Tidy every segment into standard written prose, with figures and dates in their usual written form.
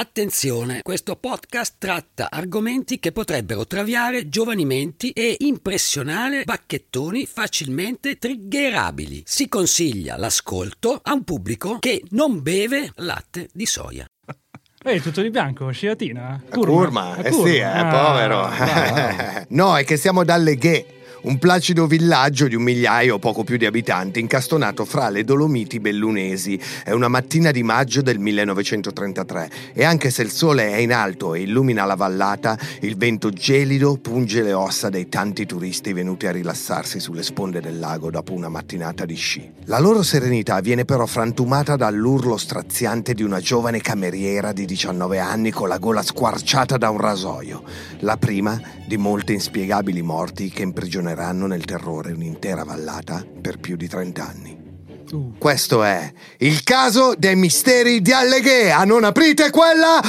Attenzione, questo podcast tratta argomenti che potrebbero traviare giovani menti e impressionare bacchettoni facilmente triggerabili. Si consiglia l'ascolto a un pubblico che non beve latte di soia. Tutto di bianco, sciatina? Curma. Sì, povero. No, è che siamo dalle Leghe, un placido villaggio di 1.000 o poco più di abitanti incastonato fra le Dolomiti bellunesi. È una mattina di maggio del 1933 e anche se il sole è in alto e illumina la vallata, il vento gelido punge le ossa dei tanti turisti venuti a rilassarsi sulle sponde del lago dopo una mattinata di sci. La loro serenità viene però frantumata dall'urlo straziante di una giovane cameriera di 19 anni con la gola squarciata da un rasoio, la prima di molte inspiegabili morti che imprigioneranno nel terrore un'intera vallata per più di 30 anni. Questo è il caso dei misteri di Alleghea. Non aprite quella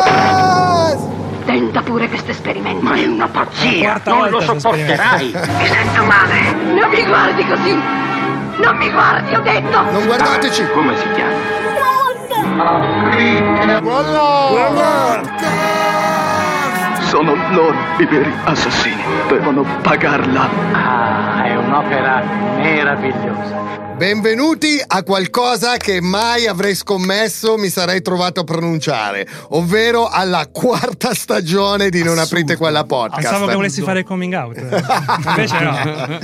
podcast! Tenta pure questo esperimento. Ma è una pazzia, non lo sopporterai. Mi sento male. Non mi guardi così. Non mi guardi, ho detto. Non guardateci. Come si chiama? Wallard. Sono loro i veri assassini. Devono pagarla. È un'opera meravigliosa. Benvenuti a qualcosa che mai avrei scommesso mi sarei trovato a pronunciare, ovvero alla quarta stagione di Non Aprite Quella Podcast. Pensavo che volessi fare il coming out. Invece no. Vabbè,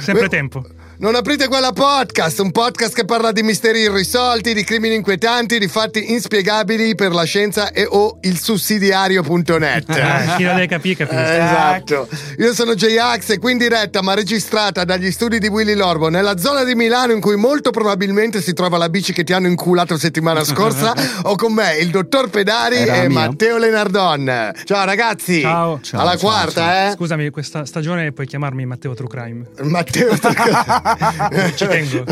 sempre tempo. Non aprite quella podcast, un podcast che parla di misteri irrisolti, di crimini inquietanti, di fatti inspiegabili per la scienza e il sussidiario.net. Chi lo deve capire, capisce. Esatto. Io sono J-Ax e qui in diretta, ma registrata dagli studi di Willy Lorbo, nella zona di Milano in cui molto probabilmente si trova la bici che ti hanno inculato settimana scorsa, ho con me il dottor Pedari e Matteo Lenardon. Ciao ragazzi. Ciao. Alla quarta, ciao. Scusami, questa stagione puoi chiamarmi Matteo True Crime. Matteo True Crime. Ci tengo.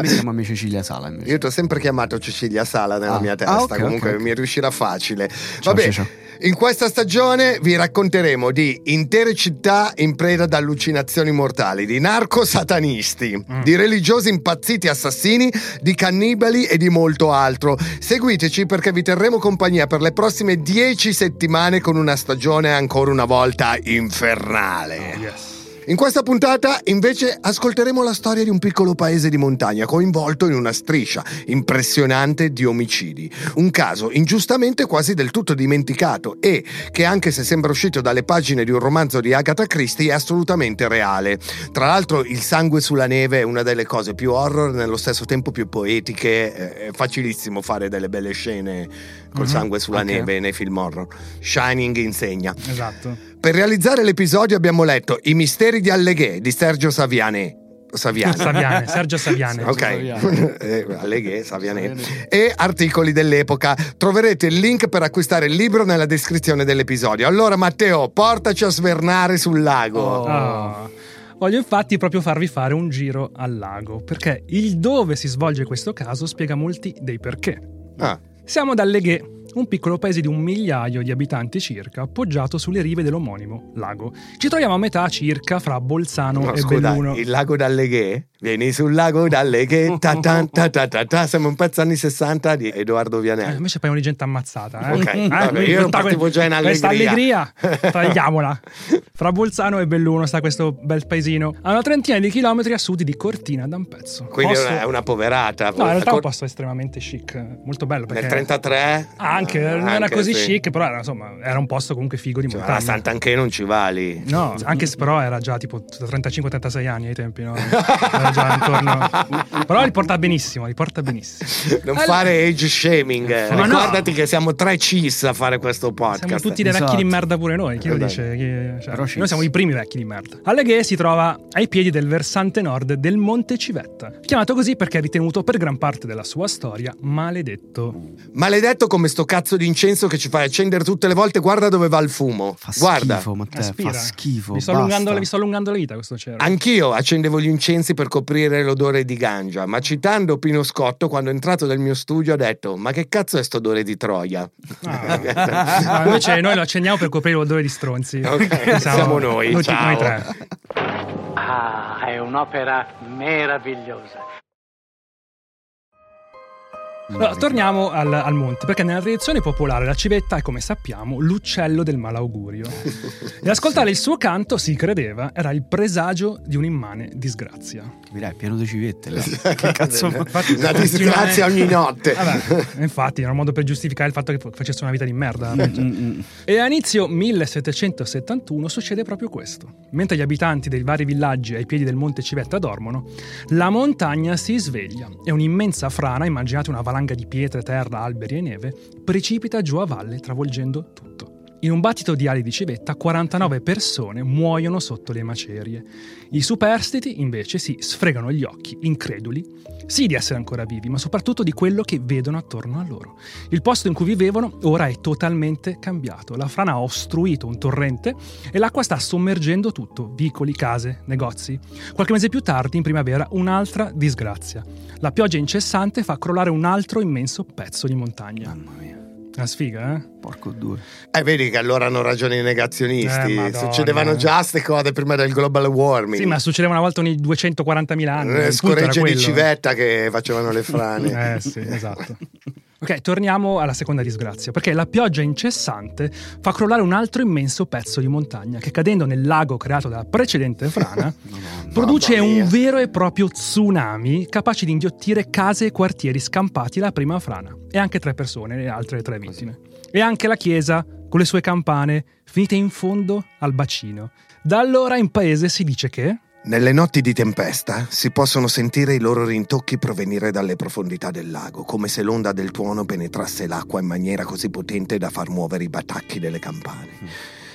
Mi chiamami Cecilia Sala invece. Io ti ho sempre chiamato Cecilia Sala nella mia testa, okay, comunque okay. Mi riuscirà facile. Vabbè, ciao. In questa stagione vi racconteremo di intere città in preda ad allucinazioni mortali, di narco-satanisti, di religiosi impazziti assassini, di cannibali e di molto altro. Seguiteci perché vi terremo compagnia per le prossime 10 settimane con una stagione ancora una volta infernale. Yes. In questa puntata, invece, ascolteremo la storia di un piccolo paese di montagna coinvolto in una striscia impressionante di omicidi. Un caso ingiustamente quasi del tutto dimenticato e che, anche se sembra uscito dalle pagine di un romanzo di Agatha Christie, è assolutamente reale. Tra l'altro, il sangue sulla neve è una delle cose più horror, nello stesso tempo più poetiche. È facilissimo fare delle belle scene col sangue sulla neve nei film horror. Shining insegna. Esatto. Per realizzare l'episodio abbiamo letto I misteri di Alleghea di Sergio Saviane. Ok, Alleghea, Saviane. E articoli dell'epoca. Troverete il link per acquistare il libro nella descrizione dell'episodio. Allora Matteo, portaci a svernare sul lago. Voglio infatti proprio farvi fare un giro al lago, perché il dove si svolge questo caso spiega molti dei perché. Siamo ad Alleghea, un piccolo paese di 1.000 di abitanti circa, appoggiato sulle rive dell'omonimo lago. Ci troviamo a metà circa fra Bolzano Belluno. Il lago d'Alleghea? Vieni sul lago d'Alleghea, siamo un pezzo anni 60 di Edoardo Vianelli. Invece parliamo di gente ammazzata. Ok, vabbè, io partivo già in allegria. Tagliamola. Fra Bolzano e Belluno sta questo bel paesino, a una trentina di chilometri a sud di Cortina d'Ampezzo. Quindi è una poverata. No, in realtà è un posto estremamente chic, molto bello. Perché nel 33? Non era così chic, però era, insomma, era un posto comunque figo di montagna. Sant'Anché non ci va lì. No, anche se però era già tipo 35-36 anni ai tempi, no? Era già intorno. Però li porta benissimo. Non fare age shaming. Ricordati che siamo tre cis a fare questo podcast. Siamo tutti dei vecchi di merda pure noi. Chi lo dice? Noi siamo i primi vecchi di merda. Alleghea si trova ai piedi del versante nord del Monte Civetta, chiamato così perché è ritenuto per gran parte della sua storia maledetto. Maledetto come sto cazzo di incenso che ci fai accendere tutte le volte. Guarda dove va il fumo. Schifo, Matteo, fa schifo. Mi sto allungando la vita questo cielo. Anch'io accendevo gli incensi per coprire l'odore di ganja, ma citando Pino Scotto, quando è entrato nel mio studio ha detto: ma che cazzo è sto odore di troia? No, invece noi lo accendiamo per coprire l'odore di stronzi. Okay, siamo noi, ciao. Noi tre. È un'opera meravigliosa. Allora, torniamo al monte, perché nella tradizione popolare la civetta è, come sappiamo, l'uccello del malaugurio. E ascoltare il suo canto, si credeva, era il presagio di un'immane disgrazia. Capirai, è pieno di civette. Che cazzo? La disgrazia ogni notte. Vabbè, infatti, era un modo per giustificare il fatto che facesse una vita di merda. E a inizio 1771 succede proprio questo. Mentre gli abitanti dei vari villaggi ai piedi del monte Civetta dormono, la montagna si sveglia e un'immensa frana, immaginate una valanga di pietre, terra, alberi e neve, precipita giù a valle travolgendo tutto. In un battito di ali di civetta, 49 persone muoiono sotto le macerie. I superstiti, invece, si sfregano gli occhi, increduli, sì di essere ancora vivi, ma soprattutto di quello che vedono attorno a loro. Il posto in cui vivevano ora è totalmente cambiato. La frana ha ostruito un torrente e l'acqua sta sommergendo tutto, vicoli, case, negozi. Qualche mese più tardi, in primavera, un'altra disgrazia. La pioggia incessante fa crollare un altro immenso pezzo di montagna. Mamma mia. Una sfiga, eh? Porco due. Vedi che allora hanno ragione i negazionisti. Succedevano già ste cose prima del global warming. Sì, ma succedeva una volta ogni 240.000 anni. Scoregge di civetta che facevano le frane. Sì, esatto. Ok, torniamo alla seconda disgrazia, perché la pioggia incessante fa crollare un altro immenso pezzo di montagna che, cadendo nel lago creato dalla precedente frana, produce un vero e proprio tsunami capace di inghiottire case e quartieri scampati la prima frana, e anche 3 persone, le altre 3 vittime. E anche la chiesa, con le sue campane, finite in fondo al bacino. Da allora in paese si dice che nelle notti di tempesta si possono sentire i loro rintocchi provenire dalle profondità del lago, come se l'onda del tuono penetrasse l'acqua in maniera così potente da far muovere i batacchi delle campane.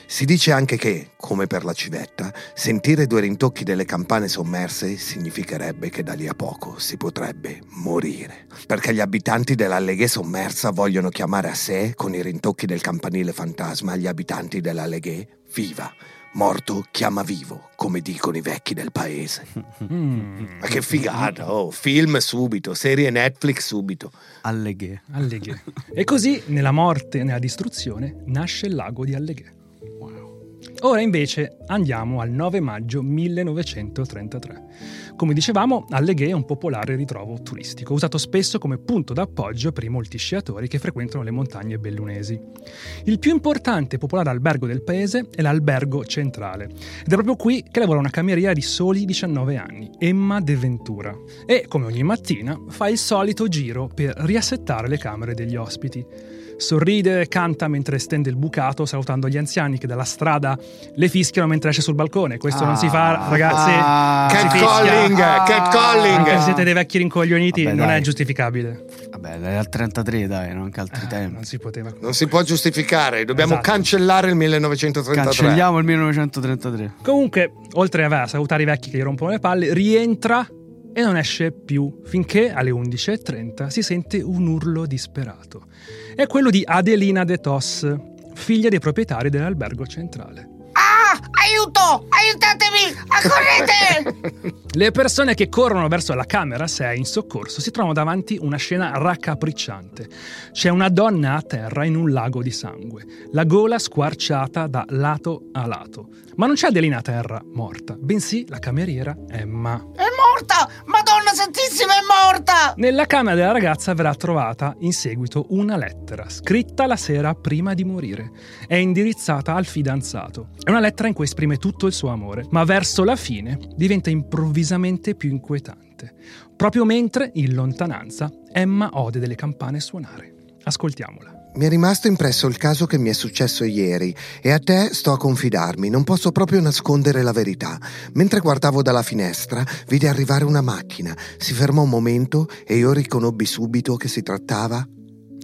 Si dice anche che, come per la civetta, sentire 2 rintocchi delle campane sommerse significherebbe che da lì a poco si potrebbe morire, perché gli abitanti della Leghe sommersa vogliono chiamare a sé, con i rintocchi del campanile fantasma, gli abitanti della Leghe viva. Morto chiama vivo, come dicono i vecchi del paese. Ma che figata, oh! Film subito, serie Netflix subito. Alleghe. Alleghe. E così, nella morte e nella distruzione, nasce il lago di Alleghe. Ora invece andiamo al 9 maggio 1933. Come dicevamo, Alleghe è un popolare ritrovo turistico, usato spesso come punto d'appoggio per i molti sciatori che frequentano le montagne bellunesi. Il più importante e popolare albergo del paese è l'Albergo Centrale, ed è proprio qui che lavora una cameriera di soli 19 anni, Emma De Ventura, e, come ogni mattina, fa il solito giro per riassettare le camere degli ospiti. Sorride, canta mentre stende il bucato, salutando gli anziani che dalla strada le fischiano mentre esce sul balcone. Questo non si fa, ragazzi. Catcalling. Anche se siete dei vecchi rincoglioniti, vabbè, non dai. È giustificabile. Vabbè, dai, al 33, dai, non anche altri tempi. Non si poteva. Non si può giustificare. Dobbiamo cancellare il 1933. Cancelliamo il 1933. Comunque, oltre a salutare i vecchi che gli rompono le palle, rientra e non esce più, finché alle 11.30 si sente un urlo disperato. È quello di Adelina De Tos, figlia dei proprietari dell'albergo centrale. Aiuto! Aiutatemi! Accorrete! Le persone che corrono verso la camera 6 in soccorso si trovano davanti una scena raccapricciante. C'è una donna a terra in un lago di sangue, la gola squarciata da lato a lato. Ma non c'è Adelina a terra morta, bensì la cameriera Emma. È morta! Madonna Santissima, è morta! Nella camera della ragazza verrà trovata in seguito una lettera, scritta la sera prima di morire. È indirizzata al fidanzato. È una lettera in cui esprime tutto il suo amore, ma verso la fine diventa improvvisamente più inquietante, proprio mentre, in lontananza, Emma ode delle campane suonare. Ascoltiamola. Mi è rimasto impresso il caso che mi è successo ieri e a te sto a confidarmi, non posso proprio nascondere la verità. Mentre guardavo dalla finestra, vidi arrivare una macchina, si fermò un momento e io riconobbi subito che si trattava.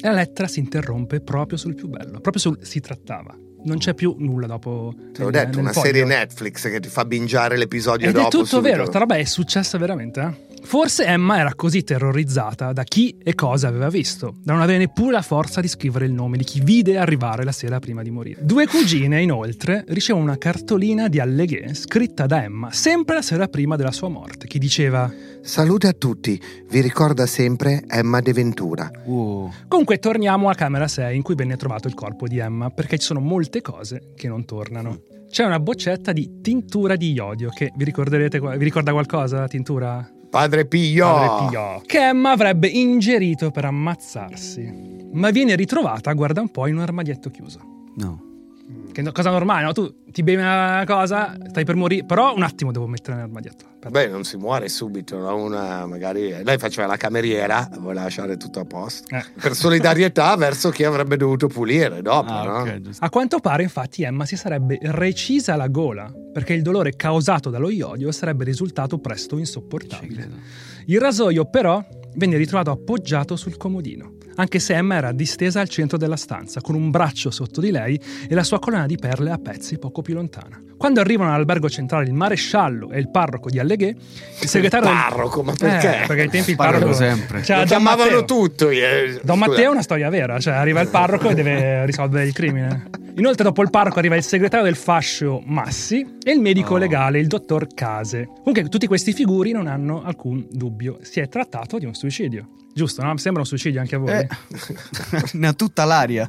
La lettera si interrompe proprio sul più bello, proprio sul si trattava. Non c'è più nulla dopo. Te l'ho detto, una serie Netflix che ti fa bingiare l'episodio dopo. Ed è tutto subito. Vero, questa roba è successa veramente, eh? Forse Emma era così terrorizzata da chi e cosa aveva visto, da non avere neppure la forza di scrivere il nome di chi vide arrivare la sera prima di morire. 2 cugine, inoltre, ricevono una cartolina di Alleghe scritta da Emma, sempre la sera prima della sua morte, che diceva: salute a tutti, vi ricorda sempre Emma De Ventura. Comunque torniamo alla camera 6 in cui venne trovato il corpo di Emma, perché ci sono molte cose che non tornano. C'è una boccetta di tintura di iodio, che vi ricorderete, vi ricorda qualcosa la tintura? Padre Pio, che Emma avrebbe ingerito per ammazzarsi, ma viene ritrovata, guarda un po', in un armadietto chiuso. No. Che cosa normale, no? Tu ti bevi una cosa, stai per morire, però un attimo devo mettere nell'armadietto. Beh, non si muore subito, no? Una magari lei faceva la cameriera, voleva lasciare tutto a posto per solidarietà verso chi avrebbe dovuto pulire dopo, no? Okay, a quanto pare, infatti, Emma si sarebbe recisa la gola perché il dolore causato dallo iodio sarebbe risultato presto insopportabile. Il rasoio, però, venne ritrovato appoggiato sul comodino, anche se Emma era distesa al centro della stanza, con un braccio sotto di lei e la sua collana di perle a pezzi poco più lontana. Quando arrivano all'albergo centrale il maresciallo e il parroco di Alleghe, il segretario... Parroco? Ma perché? Perché ai tempi il parroco... sempre. Cioè, lo chiamavano tutto. Don Matteo è una storia vera, cioè arriva il parroco e deve risolvere il crimine. Inoltre dopo il parroco arriva il segretario del fascio Massi e il medico legale, il dottor Case. Comunque tutti questi figuri non hanno alcun dubbio, si è trattato di un suicidio. Giusto, no? Mi sembra un suicidio anche a voi. Ne ha tutta l'aria.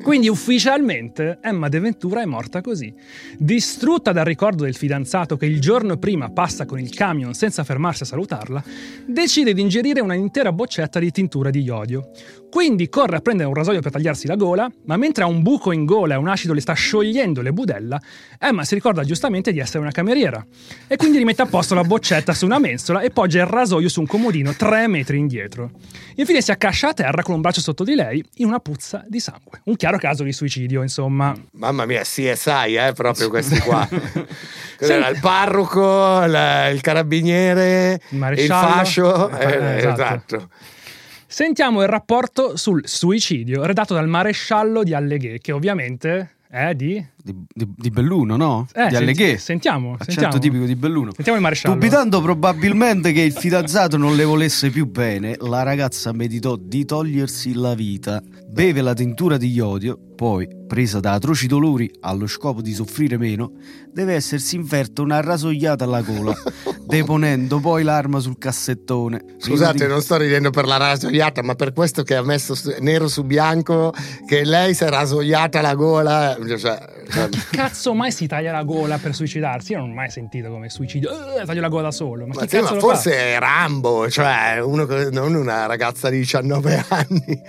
Quindi ufficialmente Emma De Ventura è morta così, distrutta dal ricordo del fidanzato che il giorno prima passa con il camion senza fermarsi a salutarla, decide di ingerire una intera boccetta di tintura di iodio. Quindi corre a prendere un rasoio per tagliarsi la gola, ma mentre ha un buco in gola e un acido le sta sciogliendo le budella, Emma si ricorda giustamente di essere una cameriera e quindi rimette a posto la boccetta su una mensola e poggia il rasoio su un comodino 3 metri indietro. Infine si accascia a terra con un braccio sotto di lei in una puzza di sangue. Un chiaro caso di suicidio, insomma. Mamma mia, CSI, proprio questi qua. Il parroco, il carabiniere, il fascio. Esatto. Sentiamo il rapporto sul suicidio redatto dal maresciallo di Alleghe, che ovviamente... Di Belluno, no? Di Alleghe. Sentiamo. Accento tipico di Belluno. Sentiamo il maresciallo. Dubitando probabilmente che il fidanzato non le volesse più bene, la ragazza meditò di togliersi la vita. Beve la tintura di iodio, poi, presa da atroci dolori allo scopo di soffrire meno, deve essersi inferta una rasoiata alla gola, deponendo poi l'arma sul cassettone. Scusate, non sto ridendo per la rasoiata, ma per questo che ha messo nero su bianco che lei si è rasoiata la gola. Cioè. Cazzo, mai si taglia la gola per suicidarsi? Io non ho mai sentito come suicidio. Taglio la gola solo. Ma sì, cazzo, ma forse è Rambo, cioè non una ragazza di 19 anni.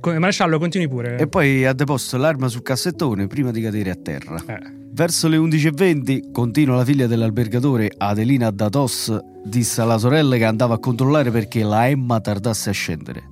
Come maresciallo, continui pure. E poi ha deposto l'arma sul cassettone prima di cadere a terra. Verso le 11:20 continua la figlia dell'albergatore Adelina Datos, disse alla sorella che andava a controllare perché la Emma tardasse a scendere.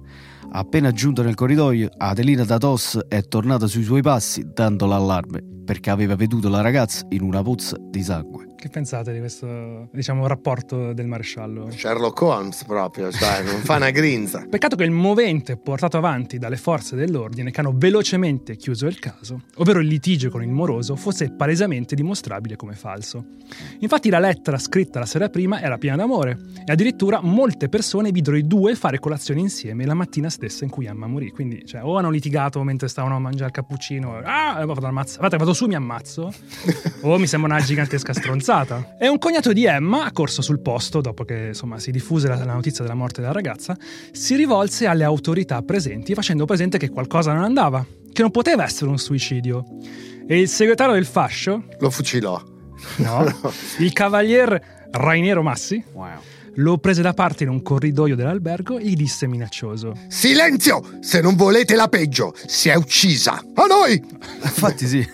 Appena giunta nel corridoio, Adelina Datos è tornata sui suoi passi dando l'allarme perché aveva veduto la ragazza in una pozza di sangue. Che pensate di questo, diciamo, rapporto del maresciallo? Sherlock Holmes proprio, cioè non fa una grinza. Peccato che il movente portato avanti dalle forze dell'ordine che hanno velocemente chiuso il caso, ovvero il litigio con il moroso, fosse palesemente dimostrabile come falso. Infatti la lettera scritta la sera prima era piena d'amore e addirittura molte persone videro i due fare colazione insieme la mattina stessa in cui Emma morì. Quindi, cioè, o hanno litigato mentre stavano a mangiare il cappuccino, vado su, mi ammazzo, o mi sembra una gigantesca stronzata. E un cognato di Emma, accorso sul posto dopo che insomma si diffuse la notizia della morte della ragazza, si rivolse alle autorità presenti facendo presente che qualcosa non andava, che non poteva essere un suicidio. E il segretario del fascio lo fucilò. No. Il cavalier Rainiero Massi lo prese da parte in un corridoio dell'albergo e gli disse minaccioso: silenzio, se non volete la peggio, si è uccisa a noi. Infatti sì.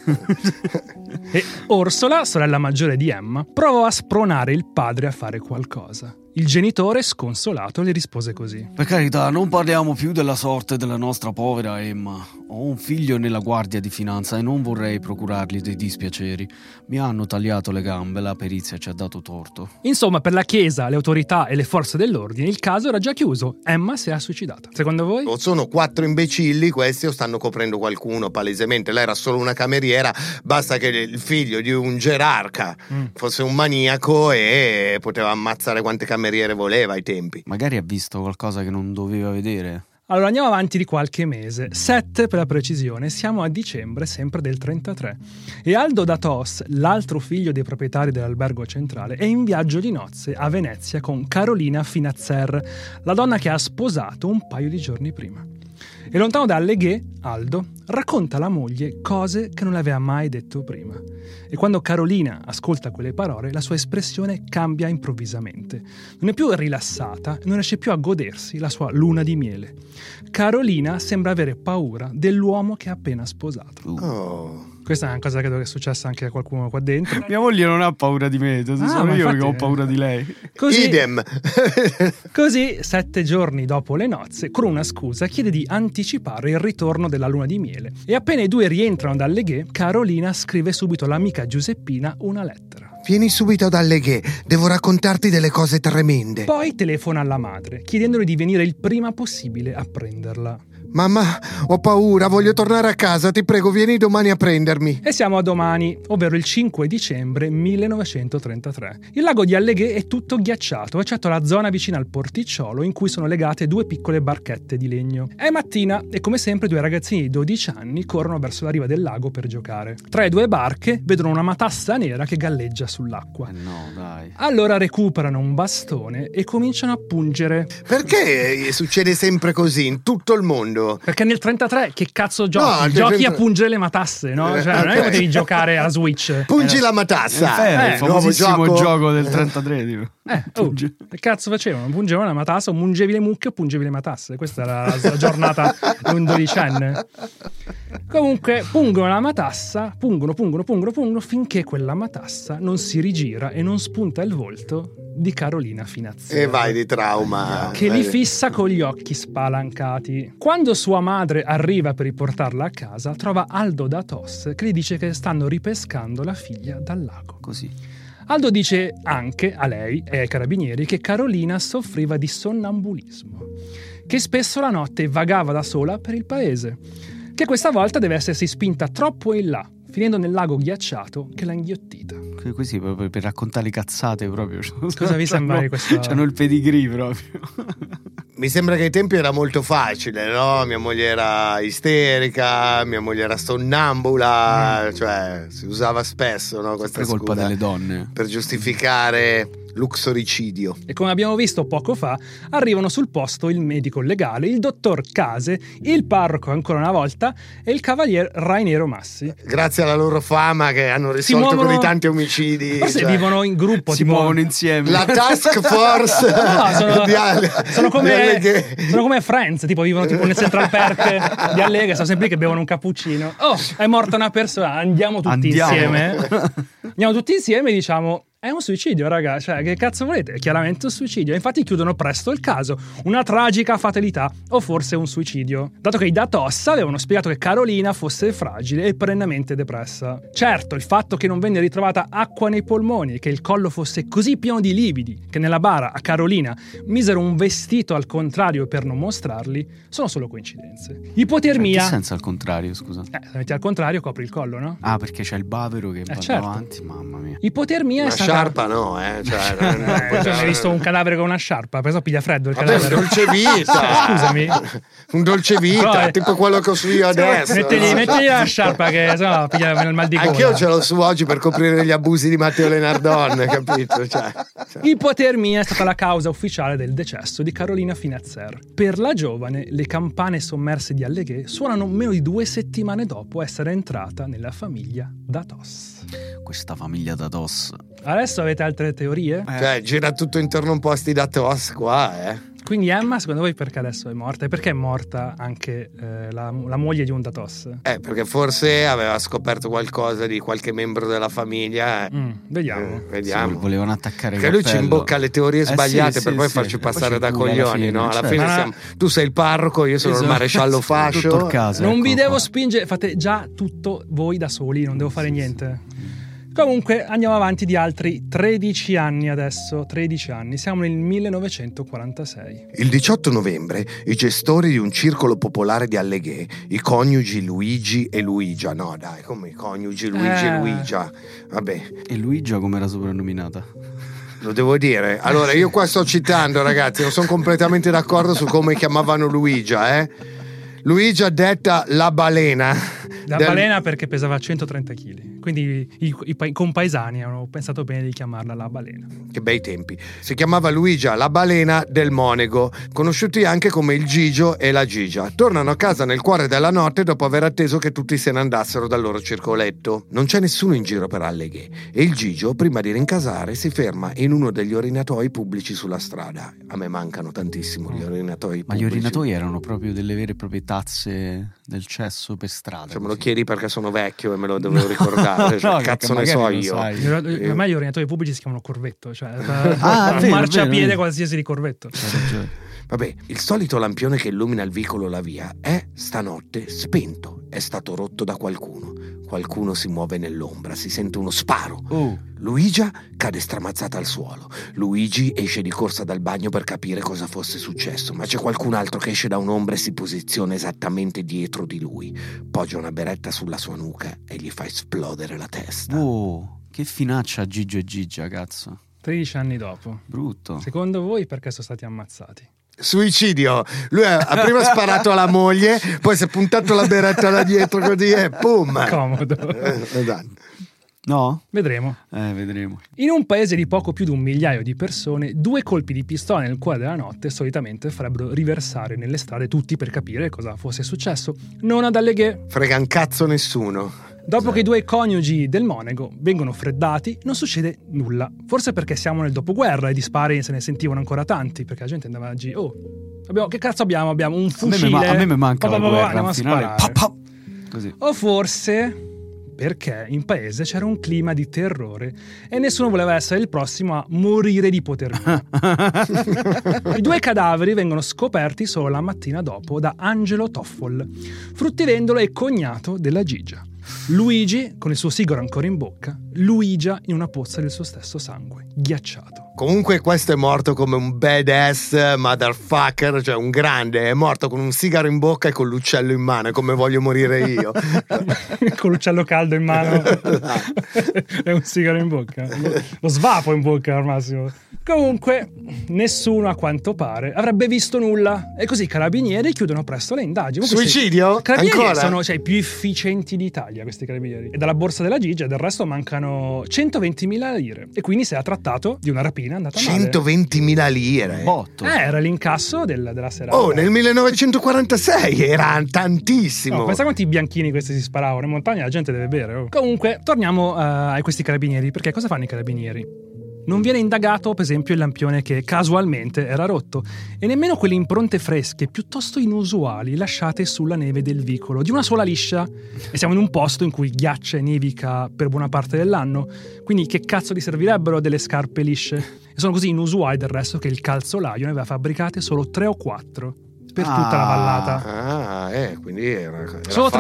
E Orsola, sorella maggiore di Emma, provò a spronare il padre a fare qualcosa. Il genitore, sconsolato, le rispose così: per carità, non parliamo più della sorte della nostra povera Emma. Ho un figlio nella guardia di finanza e non vorrei procurargli dei dispiaceri. Mi hanno tagliato le gambe, la perizia ci ha dato torto. Insomma, per la chiesa, le autorità e le forze dell'ordine il caso era già chiuso. Emma si era suicidata. Secondo voi? O sono 4 imbecilli questi o stanno coprendo qualcuno palesemente. Lei era solo una cameriera, basta che il figlio di un gerarca fosse un maniaco e poteva ammazzare quante cameriere voleva ai tempi. Magari ha visto qualcosa che non doveva vedere. Allora andiamo avanti di qualche mese, 7 per la precisione, siamo a dicembre sempre del 33 e Aldo Datos, l'altro figlio dei proprietari dell'albergo centrale, è in viaggio di nozze a Venezia con Carolina Finazzer, la donna che ha sposato un paio di giorni prima. E lontano da Alleghe, Aldo racconta alla moglie cose che non le aveva mai detto prima. E quando Carolina ascolta quelle parole, la sua espressione cambia improvvisamente. Non è più rilassata, non riesce più a godersi la sua luna di miele. Carolina sembra avere paura dell'uomo che ha appena sposato. Oh. Questa è una cosa che credo che è successa anche a qualcuno qua dentro. Mia moglie non ha paura di me, sono io che ho paura di lei. Così, idem. Così, 7 giorni dopo le nozze, con una scusa, chiede di anticipare il ritorno della luna di miele. E appena i due rientrano dalle ghe, Carolina scrive subito all'amica Giuseppina una lettera. Vieni subito dalle ghe, devo raccontarti delle cose tremende. Poi telefona alla madre, chiedendole di venire il prima possibile a prenderla. Mamma, ho paura, voglio tornare a casa, ti prego vieni domani a prendermi. E siamo a domani, ovvero il 5 dicembre 1933. Il lago di Alleghe è tutto ghiacciato, eccetto la zona vicina al porticciolo in cui sono legate 2 piccole barchette di legno. È mattina e come sempre 2 ragazzini di 12 anni corrono verso la riva del lago per giocare. Tra le 2 barche vedono una matassa nera che galleggia sull'acqua. No, dai. Allora recuperano un bastone e cominciano a pungere. Perché succede sempre così in tutto il mondo? Perché nel 33 che cazzo giochi? No, giochi a pungere le matasse, no? Cioè, okay. Non è che potevi giocare a Switch. Pungi la matassa. Il famosissimo gioco del 33, tipo. Che cazzo facevano? Pungevano la matassa, o pungevi le mucche o pungevi le matasse. Questa era la giornata di un dodicenne. Comunque pungono la matassa, pungono finché quella matassa non si rigira e non spunta il volto di Carolina Finazzieri. E vai di trauma. Che li fissa con gli occhi spalancati. Quando sua madre arriva per riportarla a casa, trova Aldo da Tos che gli dice che stanno ripescando la figlia dal lago. Così. Aldo dice anche a lei e ai carabinieri che Carolina soffriva di sonnambulismo, che spesso la notte vagava da sola per il paese, che questa volta deve essersi spinta troppo in là, finendo nel lago ghiacciato che l'ha inghiottita. Così proprio per raccontare cazzate proprio. Cosa vi sembra di questo? C'hanno il pedigree proprio. Mi sembra che ai tempi era molto facile, no? Mia moglie era isterica, mia moglie era sonnambula, cioè si usava spesso, no? Questa scusa colpa delle donne per giustificare luxoricidio. E come abbiamo visto poco fa, arrivano sul posto il medico legale, il dottor Case, il parroco ancora una volta e il cavalier Rainero Massi. Grazie alla loro fama che hanno risolto così tanti omicidi. Forse cioè, vivono in gruppo, si muovono insieme. La task force. No, sono come Friends, tipo vivono tipo nel Central Perk di Alleghe, sono sempre lì che bevono un cappuccino. Oh, è morta una persona, andiamo tutti insieme. Andiamo tutti insieme e diciamo è un suicidio, raga, cioè che cazzo volete? È chiaramente un suicidio, infatti chiudono presto il caso, una tragica fatalità o forse un suicidio, dato che i Da Tos avevano spiegato che Carolina fosse fragile e perennemente depressa. Certo, il fatto che non venne ritrovata acqua nei polmoni, che il collo fosse così pieno di lividi, che nella bara a Carolina misero un vestito al contrario per non mostrarli, sono solo coincidenze. Ipotermia. In che senso al contrario, scusa? Se metti al contrario copri il collo, no? Ah, perché c'è il bavero che va davanti, mamma mia. Ipotermia è stata sciarpa no, cioè non hai visto un cadavere con una sciarpa, penso piglia freddo il cadavere. Un dolcevita. Scusami. Un dolcevita, però, tipo quello che ho su io adesso. Mettigli la sciarpa che sennò piglia il mal di gola. Anche io ce l'ho su oggi per coprire gli abusi di Matteo Lenardon, capito? Cioè. Ipotermia è stata la causa ufficiale del decesso di Carolina Finazzer. Per la giovane, le campane sommerse di Alleghe suonano meno di 2 settimane dopo essere entrata nella famiglia Da Tos. Questa famiglia Da Tos. Adesso avete altre teorie? Cioè, gira tutto intorno un po' a sti Da Tos qua, Quindi Emma, secondo voi perché adesso è morta? E perché è morta anche la moglie di un Da Tos? Perché forse aveva scoperto qualcosa di qualche membro della famiglia. Vediamo. Sì, volevano attaccare il cappello. Perché lui ci imbocca le teorie sbagliate per poi farci passare da coglioni, alla fine, no? Alla fine siamo, tu sei il parroco, io sono il maresciallo fascio. Tutto il caso, non vi devo spingere, fate già tutto voi da soli, non devo fare niente. Comunque andiamo avanti di altri 13 anni adesso, 13 anni, siamo nel 1946. Il 18 novembre i gestori di un circolo popolare di Alleghe, i coniugi Luigi e Luigia, no dai, come i coniugi Luigi e Luigia, vabbè. E Luigia come era soprannominata? Lo devo dire. Allora io qua sto citando ragazzi, non sono completamente d'accordo su come chiamavano Luigia, Luigia detta la balena. La balena perché pesava 130 kg. Quindi i compaesani hanno pensato bene di chiamarla la balena. Che bei tempi. Si chiamava Luigia la balena del Monego, conosciuti anche come il Gigio e la Gigia. Tornano a casa nel cuore della notte dopo aver atteso che tutti se ne andassero dal loro circoletto. Non c'è nessuno in giro per Alleghe e il Gigio, prima di rincasare, si ferma in uno degli orinatoi pubblici sulla strada. A me mancano tantissimo gli orinatoi pubblici. Ma gli orinatoi erano proprio delle vere e proprie tazze del cesso per strada. Cioè, me lo chiedi perché sono vecchio e me lo devo ricordare. Cioè, no, cazzo ne so io. Ormai gli orinatori pubblici si chiamano corvetto, cioè marciapiede qualsiasi di corvetto. Vabbè, il solito lampione che illumina il vicolo la via è stanotte spento, è stato rotto da qualcuno. Qualcuno si muove nell'ombra, si sente uno sparo. Luigia cade stramazzata al suolo. Luigi esce di corsa dal bagno per capire cosa fosse successo, ma c'è qualcun altro che esce da un'ombra e si posiziona esattamente dietro di lui. Poggia una beretta sulla sua nuca e gli fa esplodere la testa. Oh, che finaccia Gigio e Gigia, cazzo. 13 anni dopo. Brutto. Secondo voi perché sono stati ammazzati? Suicidio. Lui ha prima sparato alla moglie, poi si è puntato la beretta da dietro così e boom. Comodo. No? Vedremo. Vedremo. In un paese di poco più di 1,000,000 di persone, 2 colpi di pistola nel cuore della notte solitamente farebbero riversare nelle strade tutti per capire cosa fosse successo. Non ad Alleghe. Frega un cazzo nessuno. Dopo che i 2 coniugi del Monego vengono freddati, non succede nulla. Forse perché siamo nel dopoguerra e di spari se ne sentivano ancora tanti, perché la gente andava a giro. Che cazzo abbiamo? Abbiamo un fucile. A me manca la guerra, in finale. Così. O forse perché in paese c'era un clima di terrore e nessuno voleva essere il prossimo a morire di ipotermia. I 2 cadaveri vengono scoperti solo la mattina dopo da Angelo Toffol, fruttivendolo e cognato della Gigia. Luigi con il suo sigaro ancora in bocca, Luigia in una pozza del suo stesso sangue, ghiacciato. Comunque questo è morto come un badass motherfucker, cioè un grande, è morto con un sigaro in bocca e con l'uccello in mano, è come voglio morire io. Con l'uccello caldo in mano e un sigaro in bocca, lo svapo in bocca al massimo. Comunque nessuno a quanto pare avrebbe visto nulla e così i carabinieri chiudono presto le indagini. Suicidio? Carabinieri ancora? Sono i più efficienti d'Italia, questi carabinieri, e dalla borsa della Gigia del resto mancano 120.000 lire e quindi si è trattato di una rapina andata male. 120.000 lire? Botto. Era l'incasso della serata. Nel 1946 era tantissimo. Pensa quanti bianchini questi si sparavano in montagna, la gente deve bere. Comunque torniamo a questi carabinieri, perché cosa fanno i carabinieri? Non viene indagato, per esempio, il lampione che casualmente era rotto e nemmeno quelle impronte fresche, piuttosto inusuali, lasciate sulla neve del vicolo, di una sola liscia. E siamo in un posto in cui ghiaccia e nevica per buona parte dell'anno, quindi che cazzo gli servirebbero delle scarpe lisce? E sono così inusuali del resto che il calzolaio ne aveva fabbricate solo 3 o 4. Per tutta la vallata. Quindi era solo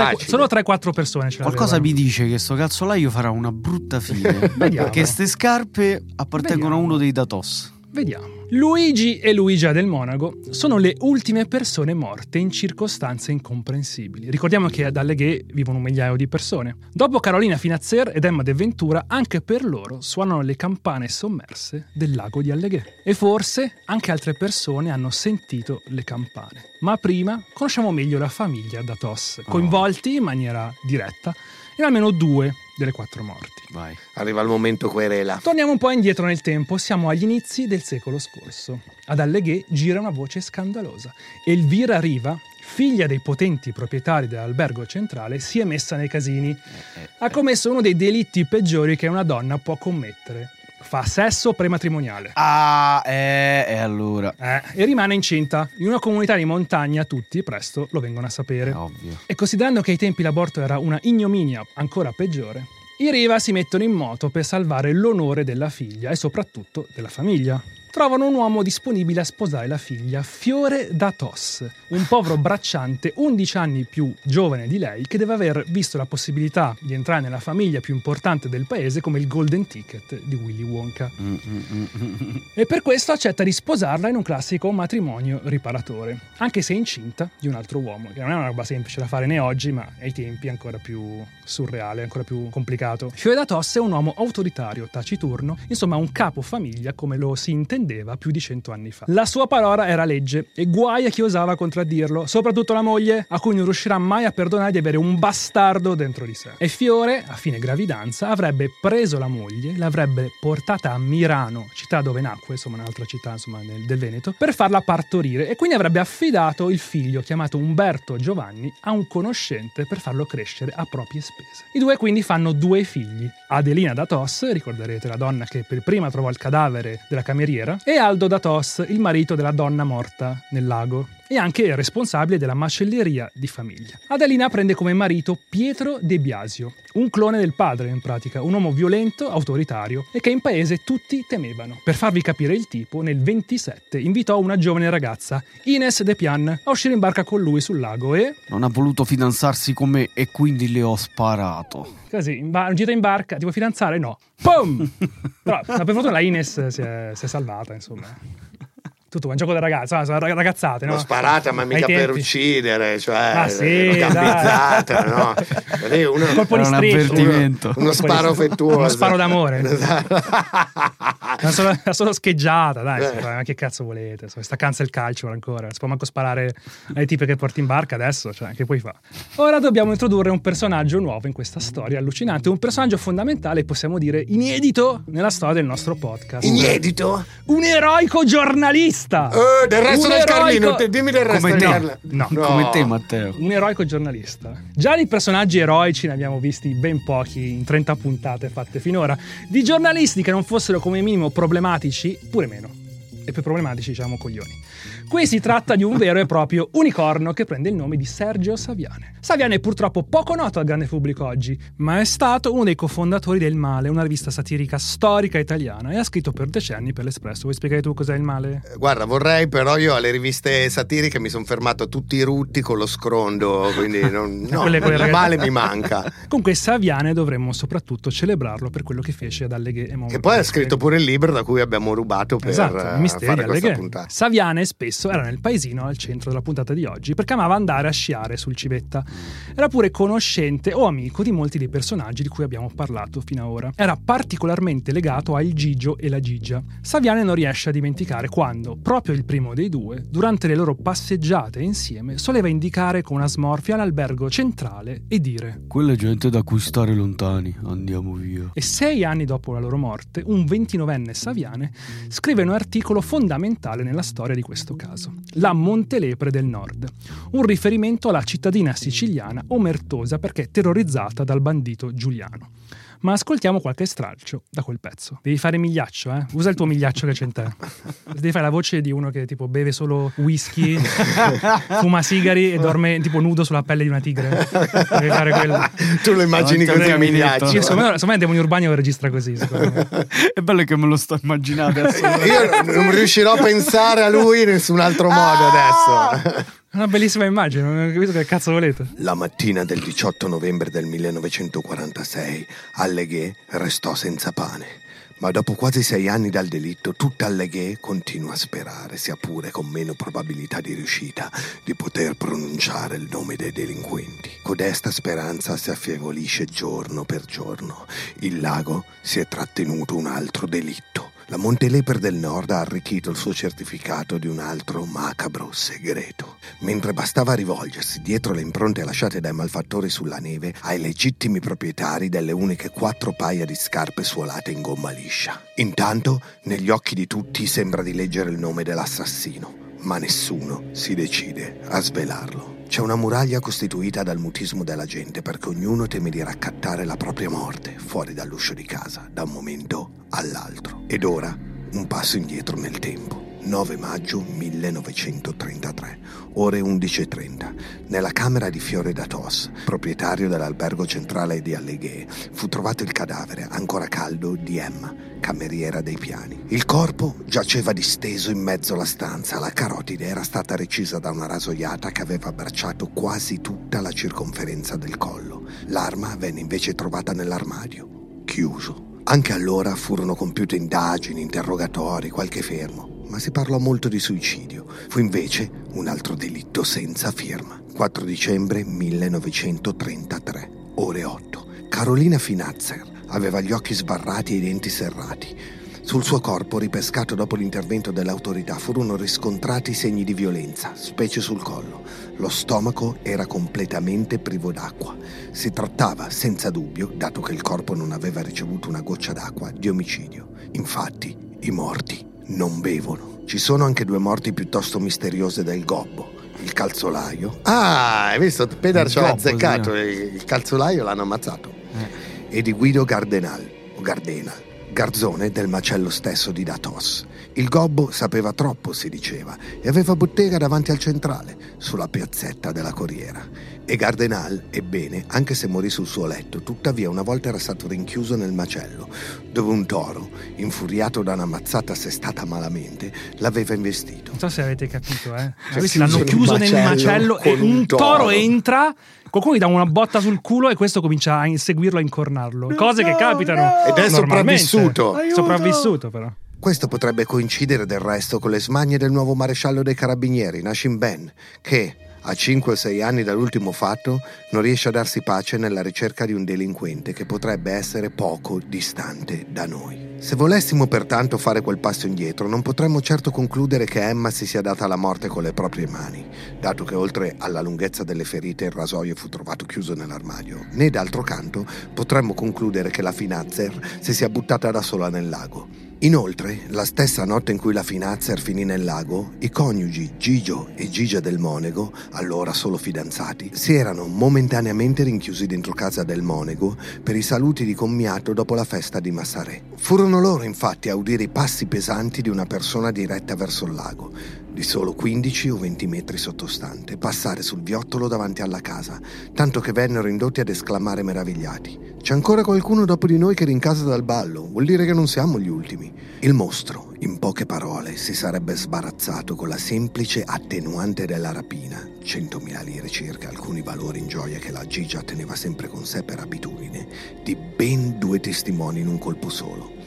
3-4 persone. Qualcosa mi dice che sto calzolaio farà una brutta fine. Perché ste scarpe appartengono a uno dei Datos. Vediamo. Luigi e Luigia del Monaco sono le ultime persone morte in circostanze incomprensibili. Ricordiamo che ad Alleghe vivono 1,000,000 di persone. Dopo Carolina Finazzer ed Emma De Ventura, anche per loro suonano le campane sommerse del lago di Alleghe. E forse anche altre persone hanno sentito le campane. Ma prima conosciamo meglio la famiglia Datos, coinvolti in maniera diretta in almeno 2 delle 4 morti. Vai. Arriva il momento querela. Torniamo un po' indietro nel tempo, siamo agli inizi del secolo scorso. Ad Alleghe gira una voce scandalosa. Elvira Riva, figlia dei potenti proprietari dell'albergo centrale, si è messa nei casini. Ha commesso uno dei delitti peggiori che una donna può commettere. Fa sesso prematrimoniale. E rimane incinta. In una comunità di montagna tutti presto lo vengono a sapere. Ovvio. E considerando che ai tempi l'aborto era una ignominia ancora peggiore, i Riva si mettono in moto per salvare l'onore della figlia e soprattutto della famiglia. Trovano un uomo disponibile a sposare la figlia, Fiore Datos, un povero bracciante 11 anni più giovane di lei che deve aver visto la possibilità di entrare nella famiglia più importante del paese come il Golden Ticket di Willy Wonka. E per questo accetta di sposarla in un classico matrimonio riparatore, anche se incinta di un altro uomo, che non è una roba semplice da fare né oggi, ma ai tempi ancora più surreale, ancora più complicato. Fiore Datos è un uomo autoritario, taciturno, insomma un capo famiglia come lo si intende vendeva più di 100 anni fa. La sua parola era legge e guai a chi osava contraddirlo, soprattutto la moglie, a cui non riuscirà mai a perdonare di avere un bastardo dentro di sé. E Fiore, a fine gravidanza, avrebbe preso la moglie, l'avrebbe portata a Mirano, città dove nacque, insomma un'altra città del Veneto, per farla partorire, e quindi avrebbe affidato il figlio, chiamato Umberto Giovanni, a un conoscente per farlo crescere a proprie spese. I due quindi fanno 2 figli, Adelina da Tos, ricorderete la donna che per prima trovò il cadavere della cameriera, e Aldo da Tos, il marito della donna morta nel lago e anche responsabile della macelleria di famiglia. Adelina prende come marito Pietro De Biasio, un clone del padre in pratica, un uomo violento, autoritario e che in paese tutti temevano. Per farvi capire il tipo, nel 27 invitò una giovane ragazza, Ines de Pian, a uscire in barca con lui sul lago e... non ha voluto fidanzarsi con me e quindi le ho sparato. Così, gira in barca, ti vuoi fidanzare? No. Pum! Però per fortuna la Ines si è salvata, insomma. Tutto un gioco da ragazzate, no? L'ho sparata, ma mica per uccidere, cioè, ah, sì, gambizzata, no? Uno, colpo di striscio, uno sparo fettuoso, uno sparo d'amore. Sono scheggiata, dai, ma che cazzo volete? Staccanza il calcio ancora, non si può manco sparare ai tipi che porti in barca adesso, cioè, che puoi fare? Ora dobbiamo introdurre un personaggio nuovo in questa storia allucinante, un personaggio fondamentale, possiamo dire inedito nella storia del nostro podcast. Inedito? Un eroico giornalista. Del resto del Carlino, dimmi del resto del Carlino. No, come te, Matteo. Un eroico giornalista. Già di personaggi eroici ne abbiamo visti ben pochi in 30 puntate fatte finora. Di giornalisti che non fossero come minimo problematici, pure meno. E più problematici, diciamo, coglioni. Qui si tratta di un vero e proprio unicorno che prende il nome di Sergio Saviane. Saviane è purtroppo poco noto al grande pubblico oggi, ma è stato uno dei cofondatori del Male, una rivista satirica storica italiana, e ha scritto per decenni per l'Espresso. Vuoi spiegare tu cos'è il Male? Guarda, vorrei, però io alle riviste satiriche mi sono fermato a tutti i rutti con lo scrondo, quindi il Male mi manca. Comunque Saviane dovremmo soprattutto celebrarlo per quello che fece ad Alleghe e Monfort. Che poi ha scritto pure il libro da cui abbiamo rubato per fare questa puntata. Saviane spesso era nel paesino al centro della puntata di oggi perché amava andare a sciare sul Civetta. Era pure conoscente o amico di molti dei personaggi di cui abbiamo parlato fino ad ora. Era particolarmente legato al Gigio e la Gigia. Saviane non riesce a dimenticare quando, proprio il primo dei due, durante le loro passeggiate insieme, soleva indicare con una smorfia l'albergo centrale e dire: quella gente da cui stare lontani, andiamo via. E 6 anni dopo la loro morte, un 29enne Saviane scrive un articolo fondamentale nella storia di questo caso, La Montelepre del Nord, un riferimento alla cittadina siciliana omertosa perché terrorizzata dal bandito Giuliano. Ma ascoltiamo qualche stralcio da quel pezzo. Devi fare migliaccio, eh? Usa il tuo migliaccio che c'è in te. Devi fare la voce di uno che tipo beve solo whisky, fuma sigari e dorme tipo nudo sulla pelle di una tigre. Devi fare quello. Tu lo immagini così a migliaccio. Insomma, Demoni Urbani lo registra così. È bello che me lo sto immaginando. Io non riuscirò a pensare a lui in nessun altro modo adesso. Una bellissima immagine, non ho capito che cazzo volete. La mattina del 18 novembre del 1946 Alleghe restò senza pane, ma dopo quasi 6 anni dal delitto tutta Alleghe continua a sperare, sia pure con meno probabilità di riuscita, di poter pronunciare il nome dei delinquenti. Codesta speranza si affievolisce giorno per giorno. Il lago si è trattenuto un altro delitto. La Montelepre del Nord ha arricchito il suo certificato di un altro macabro segreto. Mentre bastava rivolgersi dietro le impronte lasciate dai malfattori sulla neve ai legittimi proprietari delle uniche 4 paia di scarpe suolate in gomma liscia. Intanto, negli occhi di tutti sembra di leggere il nome dell'assassino, ma nessuno si decide a svelarlo. C'è una muraglia costituita dal mutismo della gente perché ognuno teme di raccattare la propria morte fuori dall'uscio di casa, da un momento all'altro. Ed ora un passo indietro nel tempo. 9 maggio 1933, ore 11:30. Nella camera di Fiore da Tos, proprietario dell'albergo centrale di Alleghe, fu trovato il cadavere ancora caldo di Emma, cameriera dei piani. Il corpo giaceva disteso in mezzo alla stanza. La carotide era stata recisa da una rasoiata che aveva abbracciato quasi tutta la circonferenza del collo. L'arma venne invece trovata nell'armadio, chiuso. Anche allora furono compiute indagini, interrogatori, qualche fermo, ma si parlò molto di suicidio. Fu invece un altro delitto senza firma. 4 dicembre 1933, ore 8. Carolina Finazzer aveva gli occhi sbarrati e i denti serrati. Sul suo corpo, ripescato dopo l'intervento dell'autorità, furono riscontrati segni di violenza, specie sul collo. Lo stomaco era completamente privo d'acqua. Si trattava, senza dubbio, dato che il corpo non aveva ricevuto una goccia d'acqua, di omicidio. Infatti, i morti non bevono. Ci sono anche due morti piuttosto misteriose del Gobbo. Il calzolaio. Ah, hai visto? Pedar ci ha azzeccato. Il calzolaio l'hanno ammazzato. E di Guido Gardena. Garzone del macello stesso di Datos. Il Gobbo sapeva troppo, si diceva, e aveva bottega davanti al centrale, sulla piazzetta della Corriera. E Gardenal, ebbene, anche se morì sul suo letto, tuttavia una volta era stato rinchiuso nel macello, dove un toro, infuriato da una mazzata assestata malamente, l'aveva investito. Non so se avete capito, l'hanno chiuso nel macello e un toro entra... Qualcuno gli dà una botta sul culo e questo comincia a inseguirlo, a incornarlo. Cose che capitano. Ed è sopravvissuto. Aiuto. Sopravvissuto, però. Questo potrebbe coincidere del resto con le smanie del nuovo maresciallo dei carabinieri, Nascim Ben, che, a 5 o 6 anni dall'ultimo fatto, non riesce a darsi pace nella ricerca di un delinquente che potrebbe essere poco distante da noi. Se volessimo pertanto fare quel passo indietro, non potremmo certo concludere che Emma si sia data la morte con le proprie mani, dato che oltre alla lunghezza delle ferite il rasoio fu trovato chiuso nell'armadio, né d'altro canto potremmo concludere che la Finanzer si sia buttata da sola nel lago. Inoltre, la stessa notte in cui la Finanzer finì nel lago, i coniugi Gigio e Gigia Del Monego, allora solo fidanzati, si erano momentaneamente rinchiusi dentro casa Del Monego per i saluti di commiato dopo la festa di Massarè. Furono loro infatti a udire i passi pesanti di una persona diretta verso il lago, di solo 15 o 20 metri sottostante, passare sul viottolo davanti alla casa, tanto che vennero indotti ad esclamare meravigliati: «C'è ancora qualcuno dopo di noi che rincasa dal ballo, vuol dire che non siamo gli ultimi». Il mostro, in poche parole, si sarebbe sbarazzato con la semplice attenuante della rapina, 100.000 lire circa, alcuni valori in gioia che la Gigia teneva sempre con sé per abitudine, di ben 2 testimoni in un colpo solo.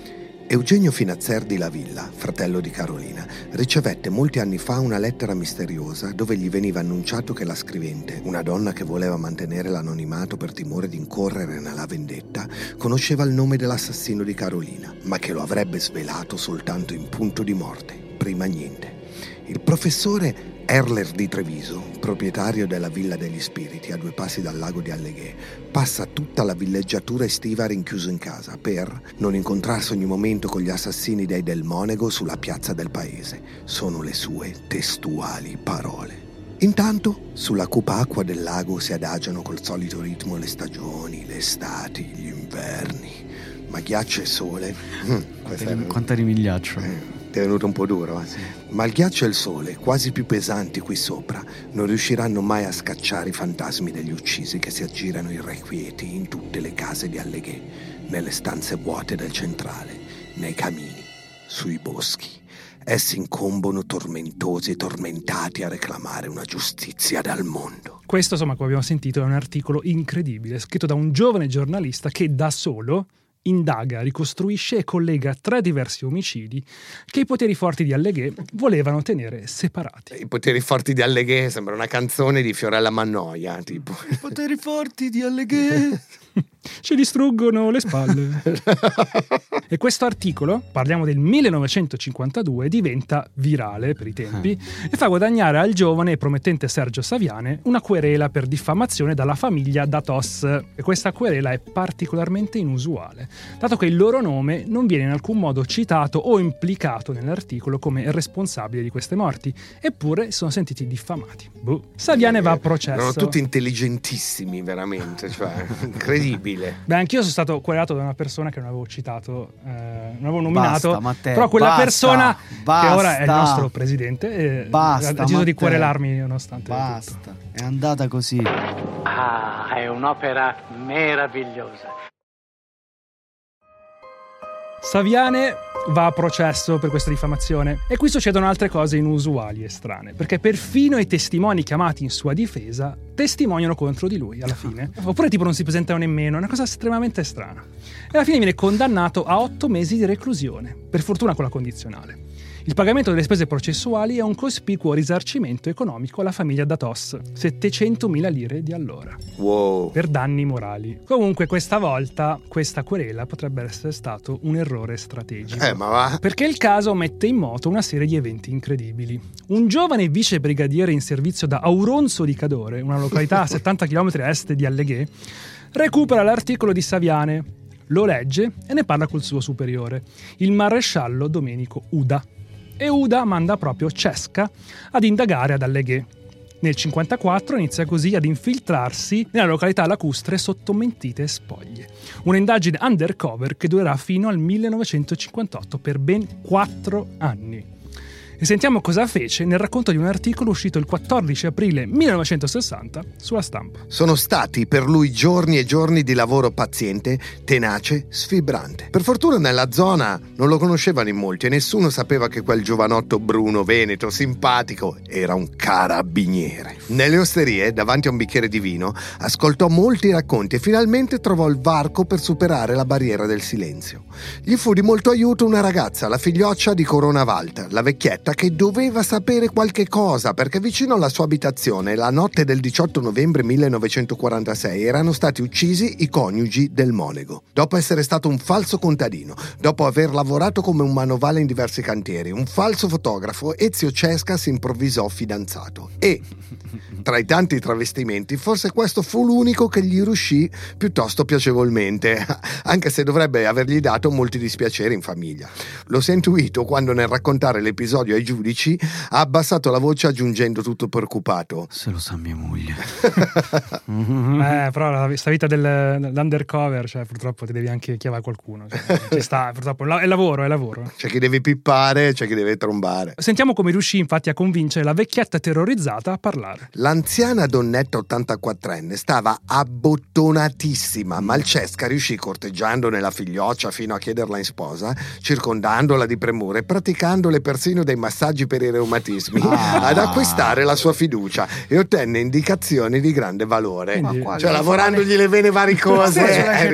Eugenio Finanzer di La Villa, fratello di Carolina, ricevette molti anni fa una lettera misteriosa dove gli veniva annunciato che la scrivente, una donna che voleva mantenere l'anonimato per timore di incorrere nella vendetta, conosceva il nome dell'assassino di Carolina, ma che lo avrebbe svelato soltanto in punto di morte, prima niente. Il professore Erler di Treviso, proprietario della Villa degli Spiriti a 2 passi dal lago di Alleghe, passa tutta la villeggiatura estiva rinchiuso in casa per non incontrarsi ogni momento con gli assassini dei Del Monego sulla piazza del paese. Sono le sue testuali parole. Intanto, sulla cupa acqua del lago si adagiano col solito ritmo le stagioni, le estati, gli inverni. Ma ghiaccio e sole... Quanta rimigliaccio... È venuto un po' duro, eh? Sì. Ma il ghiaccio e il sole, quasi più pesanti qui sopra, non riusciranno mai a scacciare i fantasmi degli uccisi che si aggirano irrequieti in tutte le case di Alleghe, nelle stanze vuote del centrale, nei camini, sui boschi. Essi incombono tormentosi e tormentati a reclamare una giustizia dal mondo. Questo, insomma, come abbiamo sentito, è un articolo incredibile, scritto da un giovane giornalista che da solo indaga, ricostruisce e collega 3 diversi omicidi che i poteri forti di Alleghe volevano tenere separati. I poteri forti di Alleghe sembra una canzone di Fiorella Mannoia, tipo i poteri forti di Alleghe ci distruggono le spalle. E questo articolo, parliamo del 1952, diventa virale per i tempi e fa guadagnare al giovane e promettente Sergio Saviane una querela per diffamazione dalla famiglia Datos. E questa querela è particolarmente inusuale, dato che il loro nome non viene in alcun modo citato o implicato nell'articolo come responsabile di queste morti, eppure sono sentiti diffamati. Saviane va a processo. Sono tutti intelligentissimi, veramente, cioè incredibile. Beh, anch'io sono stato querelato da una persona che non avevo citato, non avevo nominato, basta, Matteo, però quella persona che ora è il nostro presidente ha deciso di querelarmi nonostante tutto. È andata così. Ah, è un'opera meravigliosa. Saviane va a processo per questa diffamazione e qui succedono altre cose inusuali e strane, perché perfino i testimoni chiamati in sua difesa testimoniano contro di lui alla fine, oppure tipo non si presentano nemmeno, è una cosa estremamente strana. E alla fine viene condannato a 8 mesi di reclusione, per fortuna con la condizionale. Il pagamento delle spese processuali è un cospicuo risarcimento economico alla famiglia Datos, 700.000 lire di allora, wow, per danni morali. Comunque questa volta questa querela potrebbe essere stato un errore strategico, ma va. Perché il caso mette in moto una serie di eventi incredibili. Un giovane vicebrigadiere in servizio da Auronzo di Cadore, una località a 70 km a est di Alleghe, recupera l'articolo di Saviane, lo legge e ne parla col suo superiore, il maresciallo Domenico Uda. E Uda manda proprio Cesca ad indagare ad Alleghe. Nel 54 inizia così ad infiltrarsi nella località lacustre sotto mentite spoglie. Un'indagine undercover che durerà fino al 1958 per ben 4 anni. E sentiamo cosa fece nel racconto di un articolo uscito il 14 aprile 1960 sulla Stampa. Sono stati per lui giorni e giorni di lavoro paziente, tenace, sfibrante. Per fortuna nella zona non lo conoscevano in molti e nessuno sapeva che quel giovanotto bruno veneto simpatico era un carabiniere. Nelle osterie, davanti a un bicchiere di vino, ascoltò molti racconti e finalmente trovò il varco per superare la barriera del silenzio. Gli fu di molto aiuto una ragazza, la figlioccia di Corona Valta, la vecchietta che doveva sapere qualche cosa perché vicino alla sua abitazione la notte del 18 novembre 1946 erano stati uccisi i coniugi del Monego, dopo essere stato un falso contadino, dopo aver lavorato come un manovale in diversi cantieri, un falso fotografo. Ezio Cesca si improvvisò fidanzato e, tra i tanti travestimenti, forse questo fu l'unico che gli riuscì piuttosto piacevolmente, anche se dovrebbe avergli dato molti dispiaceri in famiglia. Lo si è intuito quando, nel raccontare l'episodio ai giudici, ha abbassato la voce aggiungendo tutto preoccupato: se lo sa mia moglie. Però questa vita dell'undercover, cioè, purtroppo ti devi anche chiavare qualcuno, cioè, ci sta, purtroppo è lavoro. C'è chi deve pippare, c'è chi deve trombare. Sentiamo come riuscì infatti a convincere la vecchietta terrorizzata a parlare. L'anziana donnetta 84enne stava abbottonatissima, ma il Cesca riuscì, corteggiandone la figlioccia fino a chiederla in sposa, circondandola di premure, praticandole persino dei massaggi per i reumatismi, ad acquistare la sua fiducia, e ottenne indicazioni di grande valore. Cioè, lavorandogli le vene varicose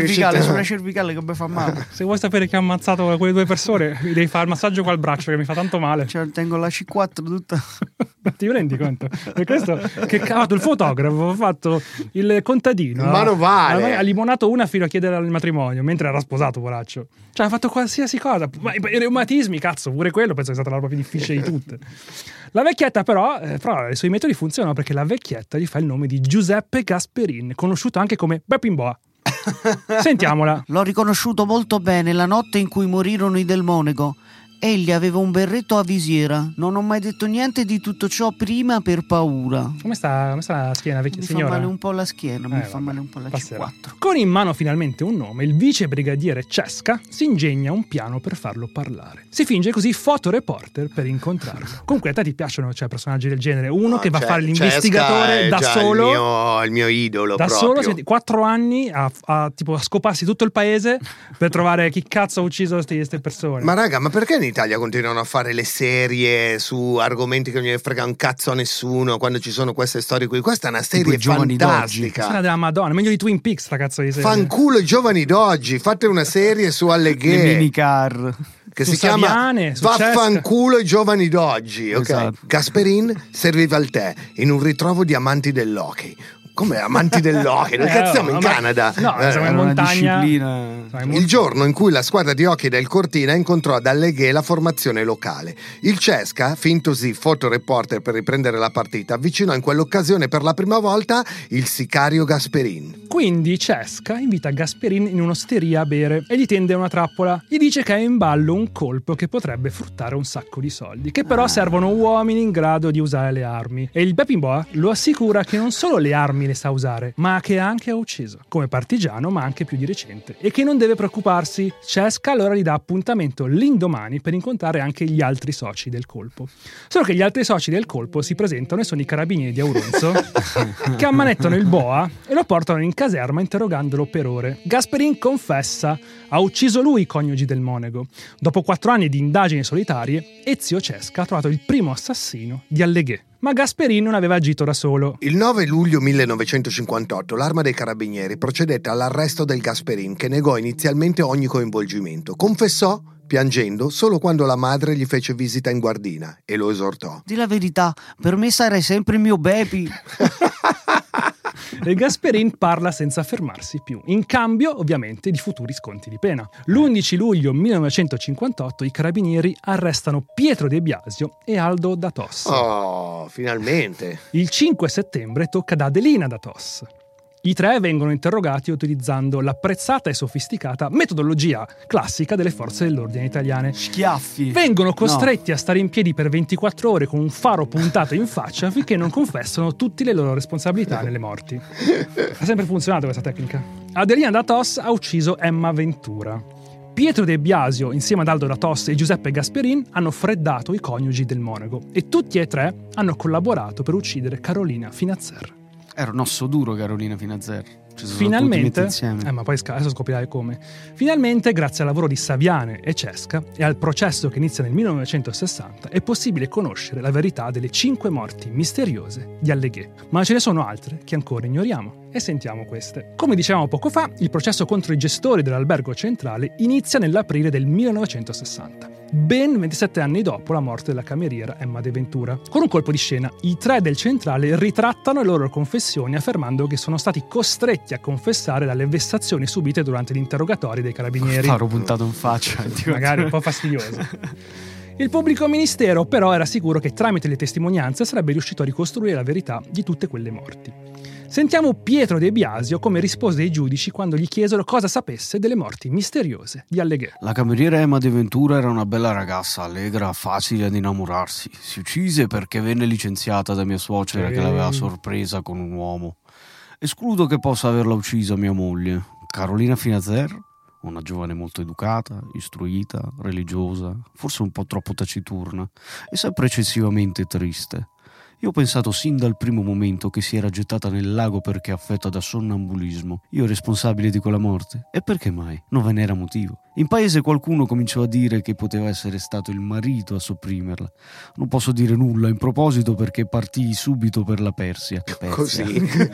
sulla cervicale che mi fa male. Se vuoi sapere che ha ammazzato quelle due persone, devi fare il massaggio qua al braccio che mi fa tanto male. Cioè, tengo la C4 tutta. Ti rendi conto? Per questo che cavato il fotografo, ha fatto il contadino, il manovale, ha limonato una fino a chiedere il matrimonio mentre era sposato, poraccio. Cioè, ha fatto qualsiasi cosa, ma i reumatismi, cazzo, pure quello penso che è stata la roba più difficile di tutte. La vecchietta però i suoi metodi funzionano, perché la vecchietta gli fa il nome di Giuseppe Gasperin, conosciuto anche come Beppimboa. Sentiamola. L'ho riconosciuto molto bene la notte in cui morirono i del Monego. Egli aveva un berretto a visiera. Non ho mai detto niente di tutto ciò prima per paura. Come sta la schiena, vecchia signora? Mi fa male un po' la schiena, mi fa male un po' la passerà. C4. Con in mano finalmente un nome, il vicebrigadiere Cesca si ingegna un piano per farlo parlare. Si finge così fotoreporter per incontrarlo. Comunque a te ti piacciono, cioè, personaggi del genere? Uno che va a fare l'investigatore da solo. Il mio idolo da proprio. Da solo, 4 anni a scoparsi tutto il paese per trovare chi cazzo ha ucciso queste persone. Ma raga, ma perché in Italia continuano a fare le serie su argomenti che non ne frega un cazzo a nessuno quando ci sono queste storie qui? Questa è una serie fantastica. Questa è della Madonna, meglio di Twin Peaks, sta cazzo di serie. Fanculo i giovani d'oggi, fate una serie su Alleghe. Le minicar. Che si Saviane, chiama Vaffanculo i giovani d'oggi, ok? Esatto. Gasperin serviva al tè in un ritrovo di amanti dell'hockey. Come amanti dell'hockey? Cazzo, siamo in Canada? No, siamo in montagna. Il giorno in cui la squadra di hockey del Cortina incontrò ad Alleghe la formazione locale, il Cesca, fintosi fotoreporter per riprendere la partita, avvicinò in quell'occasione per la prima volta il sicario Gasperin. Quindi Cesca invita Gasperin in un'osteria a bere e gli tende una trappola. Gli dice che è in ballo un colpo che potrebbe fruttare un sacco di soldi, che però servono uomini in grado di usare le armi. E il Beppimboa lo assicura che non solo le armi le sa usare, ma che anche ha ucciso come partigiano, ma anche più di recente, e che non deve preoccuparsi. Cesca allora gli dà appuntamento l'indomani per incontrare anche gli altri soci del colpo, solo che gli altri soci del colpo si presentano e sono i carabinieri di Auronzo che ammanettano il boa e lo portano in caserma interrogandolo per ore. Gasperin confessa, ha ucciso lui i coniugi del monaco. Dopo 4 anni di indagini solitarie, Ezio Cesca ha trovato il primo assassino di Alleghe. Ma Gasperin non aveva agito da solo. Il 9 luglio 1958 l'Arma dei Carabinieri procedette all'arresto del Gasperin, che negò inizialmente ogni coinvolgimento. Confessò, piangendo, solo quando la madre gli fece visita in guardina e lo esortò. Dì la verità, per me sarai sempre il mio baby. E Gasperin parla senza fermarsi più, in cambio ovviamente di futuri sconti di pena. L'11 luglio 1958 i carabinieri arrestano Pietro De Biasio e Aldo Da Tos. Oh, finalmente! Il 5 settembre tocca ad Adelina Da Tos. I tre vengono interrogati utilizzando l'apprezzata e sofisticata metodologia classica delle forze dell'ordine italiane. Schiaffi! Vengono costretti a stare in piedi per 24 ore con un faro puntato in faccia finché non confessano tutte le loro responsabilità nelle morti. Ha sempre funzionato questa tecnica. Adelina Da Tos ha ucciso Emma Ventura. Pietro De Biasio, insieme ad Aldo Da Tos e Giuseppe Gasperin, hanno freddato i coniugi del monaco e tutti e tre hanno collaborato per uccidere Carolina Finazzer. Era un osso duro Carolina Finazzer. Finalmente, ma poi adesso scoprirai come. Finalmente, grazie al lavoro di Saviane e Cesca e al processo che inizia nel 1960, è possibile conoscere la verità delle 5 morti misteriose di Alleghe. Ma ce ne sono altre che ancora ignoriamo. E sentiamo queste. Come dicevamo poco fa, il processo contro i gestori dell'albergo centrale inizia nell'aprile del 1960. Ben 27 anni dopo la morte della cameriera Emma De Ventura. Con un colpo di scena, i tre del centrale ritrattano le loro confessioni affermando che sono stati costretti a confessare dalle vessazioni subite durante gli interrogatori dei carabinieri. Faro puntato in faccia. Magari un po' fastidioso. Il pubblico ministero però era sicuro che tramite le testimonianze sarebbe riuscito a ricostruire la verità di tutte quelle morti. Sentiamo Pietro De Biasio come rispose ai giudici quando gli chiesero cosa sapesse delle morti misteriose di Alleghe. La cameriera Emma De Ventura era una bella ragazza, allegra, facile ad innamorarsi. Si uccise perché venne licenziata da mia suocera che l'aveva sorpresa con un uomo. Escludo che possa averla uccisa mia moglie. Carolina Finazzer, una giovane molto educata, istruita, religiosa, forse un po' troppo taciturna e sempre eccessivamente triste. Io ho pensato sin dal primo momento che si era gettata nel lago perché affetta da sonnambulismo. Io responsabile di quella morte. E perché mai? Non ve n'era motivo. In paese qualcuno cominciò a dire che poteva essere stato il marito a sopprimerla. Non posso dire nulla in proposito perché partii subito per la Persia. Così? Se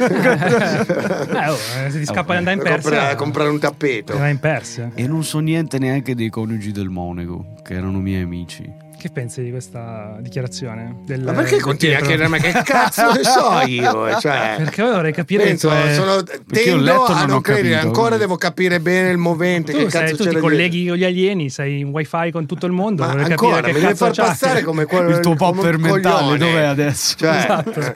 ti scappa di andare in Persia... Comprare un tappeto. Andare in Persia. E non so niente neanche dei coniugi del monaco, che erano miei amici. Che pensi di questa dichiarazione? Ma perché continui a chiedere? Ma che cazzo ne so io? Cioè, perché vorrei capire. Tendo a non credere. Ancora devo capire bene il movente. Tu, che cazzo tu ti colleghi con gli alieni, sei in wifi con tutto il mondo. Ma vorrei ancora, capire che cazzo far passare come quello il tuo popper mentale. Dov'è adesso? Cioè. Esatto.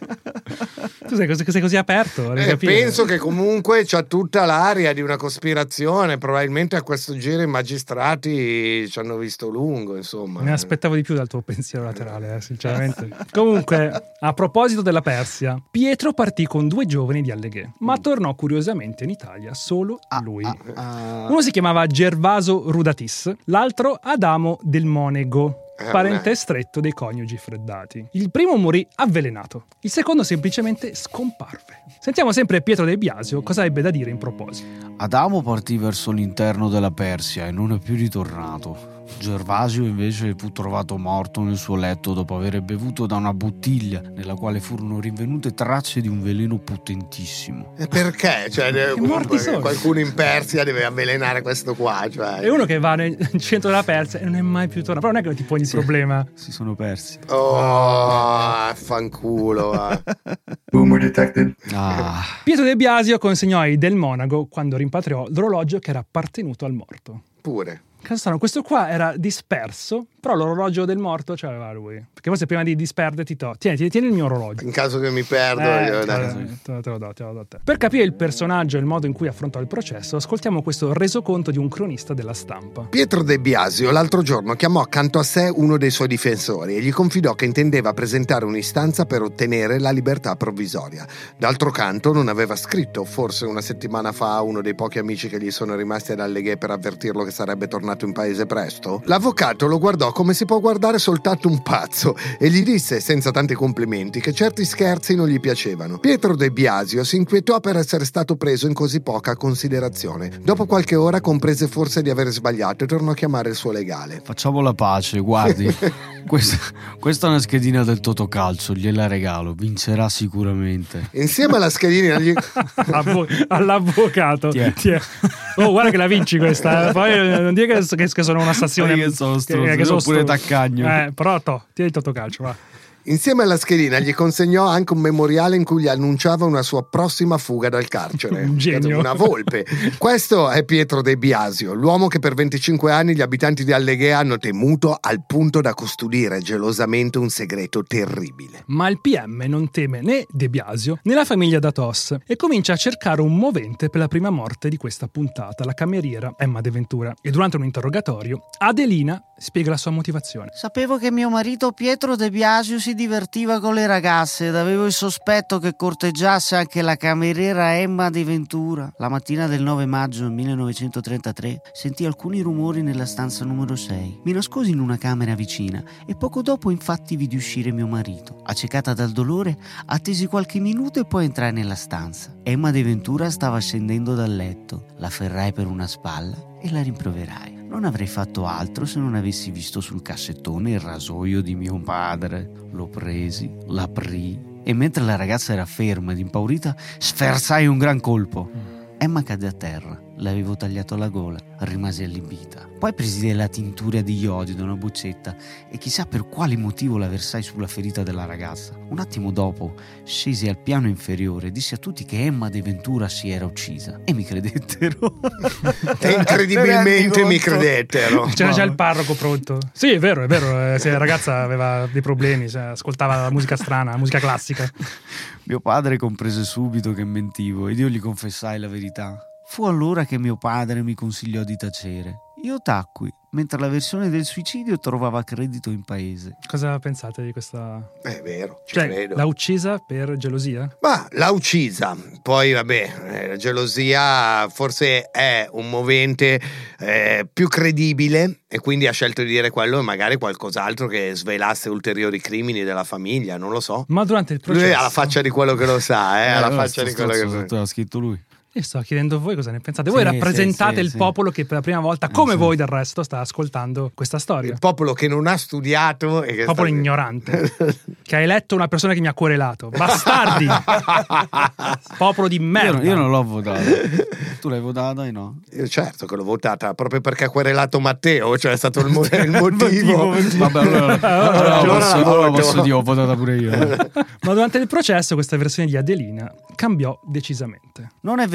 Tu sei così aperto. Penso che comunque c'ha tutta l'aria di una cospirazione. Probabilmente a questo giro i magistrati ci hanno visto lungo, insomma. Ne aspettavo di più dal tuo pensiero laterale, sinceramente. Comunque, a proposito della Persia, Pietro partì con 2 giovani di Alleghe, ma tornò curiosamente in Italia solo lui. Uno si chiamava Gervaso Rudatis, l'altro Adamo del Monego, parente stretto dei coniugi freddati. Il primo morì avvelenato, il secondo semplicemente scomparve. Sentiamo sempre Pietro De Biasio cosa ebbe da dire in proposito. Adamo partì verso l'interno della Persia e non è più ritornato. Gervasio invece fu trovato morto nel suo letto dopo aver bevuto da una bottiglia nella quale furono rinvenute tracce di un veleno potentissimo. E perché? Cioè, qualcuno in Persia deve avvelenare questo qua, cioè. È uno che va nel centro della Persia e non è mai più tornato. Però non è che ti poni il problema. Si sono persi. Fanculo. Boomer detected. Pietro De Biasio consegnò ai del monaco, quando rimpatriò, l'orologio che era appartenuto al morto. Pure. Questo qua era disperso, però l'orologio del morto ce l'aveva lui. Perché forse prima di disperderti, tieni il mio orologio. In caso che mi perdo, te lo do. Per capire il personaggio e il modo in cui affrontò il processo, ascoltiamo questo resoconto di un cronista della stampa. Pietro De Biasio l'altro giorno chiamò accanto a sé uno dei suoi difensori e gli confidò che intendeva presentare un'istanza per ottenere la libertà provvisoria. D'altro canto non aveva scritto, forse una settimana fa, uno dei pochi amici che gli sono rimasti ad Alleghe per avvertirlo che sarebbe tornato in paese presto. L'avvocato lo guardò guardò come si può guardare soltanto un pazzo e gli disse, senza tanti complimenti, che certi scherzi non gli piacevano. Pietro De Biasio si inquietò per essere stato preso in così poca considerazione. Dopo qualche ora comprese forse di aver sbagliato e tornò a chiamare il suo legale. Facciamo la pace, guardi. questa è una schedina del Totocalcio, gliela regalo, vincerà sicuramente. Insieme alla schedina all'avvocato. Tiè. Oh, guarda che la vinci questa. Poi non dire che sono una stazione che sono pure taccagno. Però tieni il Totocalcio, va. Insieme alla schedina gli consegnò anche un memoriale in cui gli annunciava una sua prossima fuga dal carcere. Un genio. Una volpe. Questo è Pietro De Biasio, l'uomo che per 25 anni gli abitanti di Alleghea hanno temuto al punto da custodire gelosamente un segreto terribile. Ma il PM non teme né De Biasio né la famiglia Datos e comincia a cercare un movente per la prima morte di questa puntata, la cameriera Emma De Ventura. E durante un interrogatorio Adelina spiega la sua motivazione. Sapevo che mio marito Pietro De Biasio si divertiva con le ragazze ed avevo il sospetto che corteggiasse anche la cameriera Emma De Ventura. La mattina del 9 maggio 1933 sentii alcuni rumori nella stanza numero 6. Mi nascosi in una camera vicina e poco dopo infatti vidi uscire mio marito. Accecata dal dolore, attesi qualche minuto e poi entrai nella stanza. Emma De Ventura stava scendendo dal letto. La ferrai per una spalla e la rimproverai. Non avrei fatto altro se non avessi visto sul cassettone il rasoio di mio padre. Lo presi, l'aprii e mentre la ragazza era ferma ed impaurita, sferzai un gran colpo. Emma cadde a terra. L'avevo tagliato alla gola, rimasi allibita. Poi presi della tintura di iodio da una boccetta e chissà per quale motivo la versai sulla ferita della ragazza. Un attimo dopo scesi al piano inferiore e dissi a tutti che Emma De Ventura si era uccisa. E mi credettero. Incredibilmente mi credettero. C'era già il parroco pronto. Sì, è vero. Se la ragazza aveva dei problemi, cioè, ascoltava la musica strana, la musica classica. Mio padre comprese subito che mentivo ed io gli confessai la verità. Fu allora che mio padre mi consigliò di tacere. Io tacqui, mentre la versione del suicidio trovava credito in paese. Cosa pensate di questa? È vero, cioè, credo. L'ha uccisa per gelosia? Ma l'ha uccisa. Poi vabbè, la gelosia forse è un movente più credibile e quindi ha scelto di dire quello e magari qualcos'altro che svelasse ulteriori crimini della famiglia, non lo so. Ma durante il processo... Lui ha la faccia di quello che lo sa, ha la faccia di quello che lo sa. L'ha scritto lui. Io sto chiedendo a voi cosa ne pensate. Voi rappresentate il popolo che per la prima volta, come voi del resto, sta ascoltando questa storia. Il popolo che non ha studiato e che ignorante che ha eletto una persona che mi ha querelato. Bastardi. Popolo di merda. Io non l'ho votato. Tu l'hai votata e no? Io certo che l'ho votata, proprio perché ha querelato Matteo. Cioè è stato il motivo. Vabbè, allora posso dire, ho votata pure io. Ma durante il processo questa versione di Adelina cambiò decisamente. Non è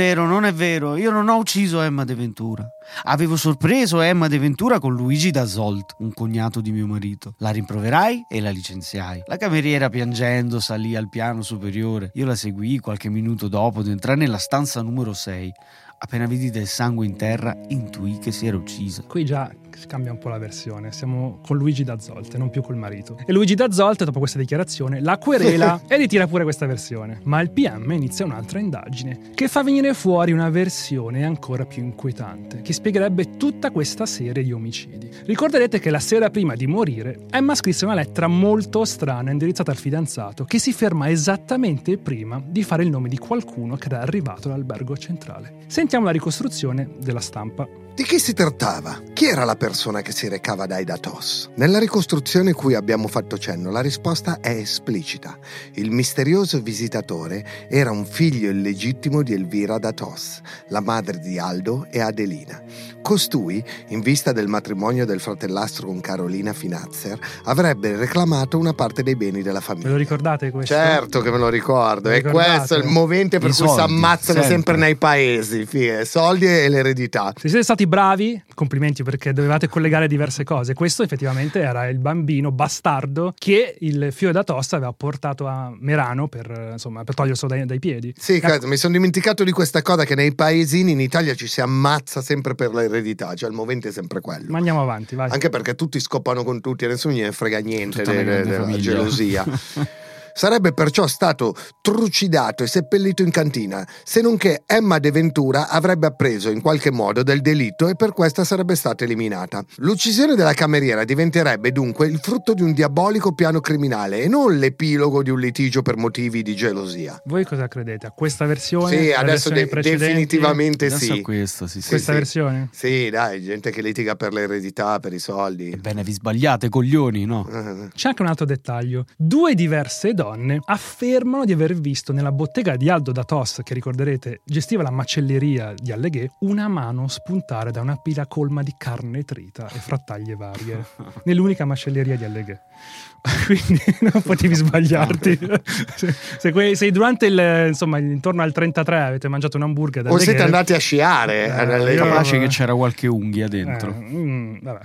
vero, io non ho ucciso Emma De Ventura. Avevo sorpreso Emma De Ventura con Luigi da Zolt, un cognato di mio marito. La rimproverai e la licenziai. La cameriera piangendo salì al piano superiore. Io la seguii qualche minuto dopo ed entrai nella stanza numero 6. Appena vidi del sangue in terra, intuì che si era uccisa. Qui già cambia un po' la versione. Siamo con Luigi da Zolt, non più col marito. E Luigi da Zolt, dopo questa dichiarazione, la querela e ritira pure questa versione. Ma il PM inizia un'altra indagine che fa venire fuori una versione ancora più inquietante, che spiegherebbe tutta questa serie di omicidi. Ricorderete che la sera prima di morire, Emma scrisse una lettera molto strana indirizzata al fidanzato che si ferma esattamente prima di fare il nome di qualcuno che era arrivato all'albergo centrale. Sentiamo la ricostruzione della stampa. Di chi si trattava? Chi era la persona che si recava dai Datos? Nella ricostruzione cui abbiamo fatto cenno, la risposta è esplicita. Il misterioso visitatore era un figlio illegittimo di Elvira Datos, la madre di Aldo e Adelina. Costui, in vista del matrimonio del fratellastro con Carolina Finazzer, avrebbe reclamato una parte dei beni della famiglia. Ve lo ricordate questo? Certo che me lo ricordo. E questo è il movente per cui si ammazzano sempre nei paesi. Soldi e l'eredità. Se siete stati bravi, complimenti, perché dovevate collegare diverse cose. Questo effettivamente era il bambino bastardo che il figlio da Tosta aveva portato a Merano per toglierselo dai piedi. Sì, mi sono dimenticato di questa cosa, che nei paesini in Italia ci si ammazza sempre per l'eredità, cioè il movente è sempre quello. Ma andiamo avanti, vai. Anche perché tutti scopano con tutti e nessuno gliene frega niente della gelosia. sarebbe perciò stato trucidato e seppellito in cantina, se non che Emma De Ventura avrebbe appreso in qualche modo del delitto e per questa sarebbe stata eliminata. L'uccisione della cameriera diventerebbe dunque il frutto di un diabolico piano criminale e non l'epilogo di un litigio per motivi di gelosia. Voi cosa credete? A questa versione? Sì, adesso definitivamente adesso sì. Questa versione? Sì, dai, gente che litiga per l'eredità, per i soldi. Ebbene, vi sbagliate, coglioni, no? C'è anche un altro dettaglio. Due diverse donne affermano di aver visto nella bottega di Aldo Datos, che ricorderete gestiva la macelleria di Alleghe, una mano spuntare da una pila colma di carne trita e frattaglie varie nell'unica macelleria di Alleghe. Quindi non potevi sbagliarti. Se durante intorno al 33 avete mangiato un hamburger o siete andati a sciare, capace che c'era qualche unghia dentro.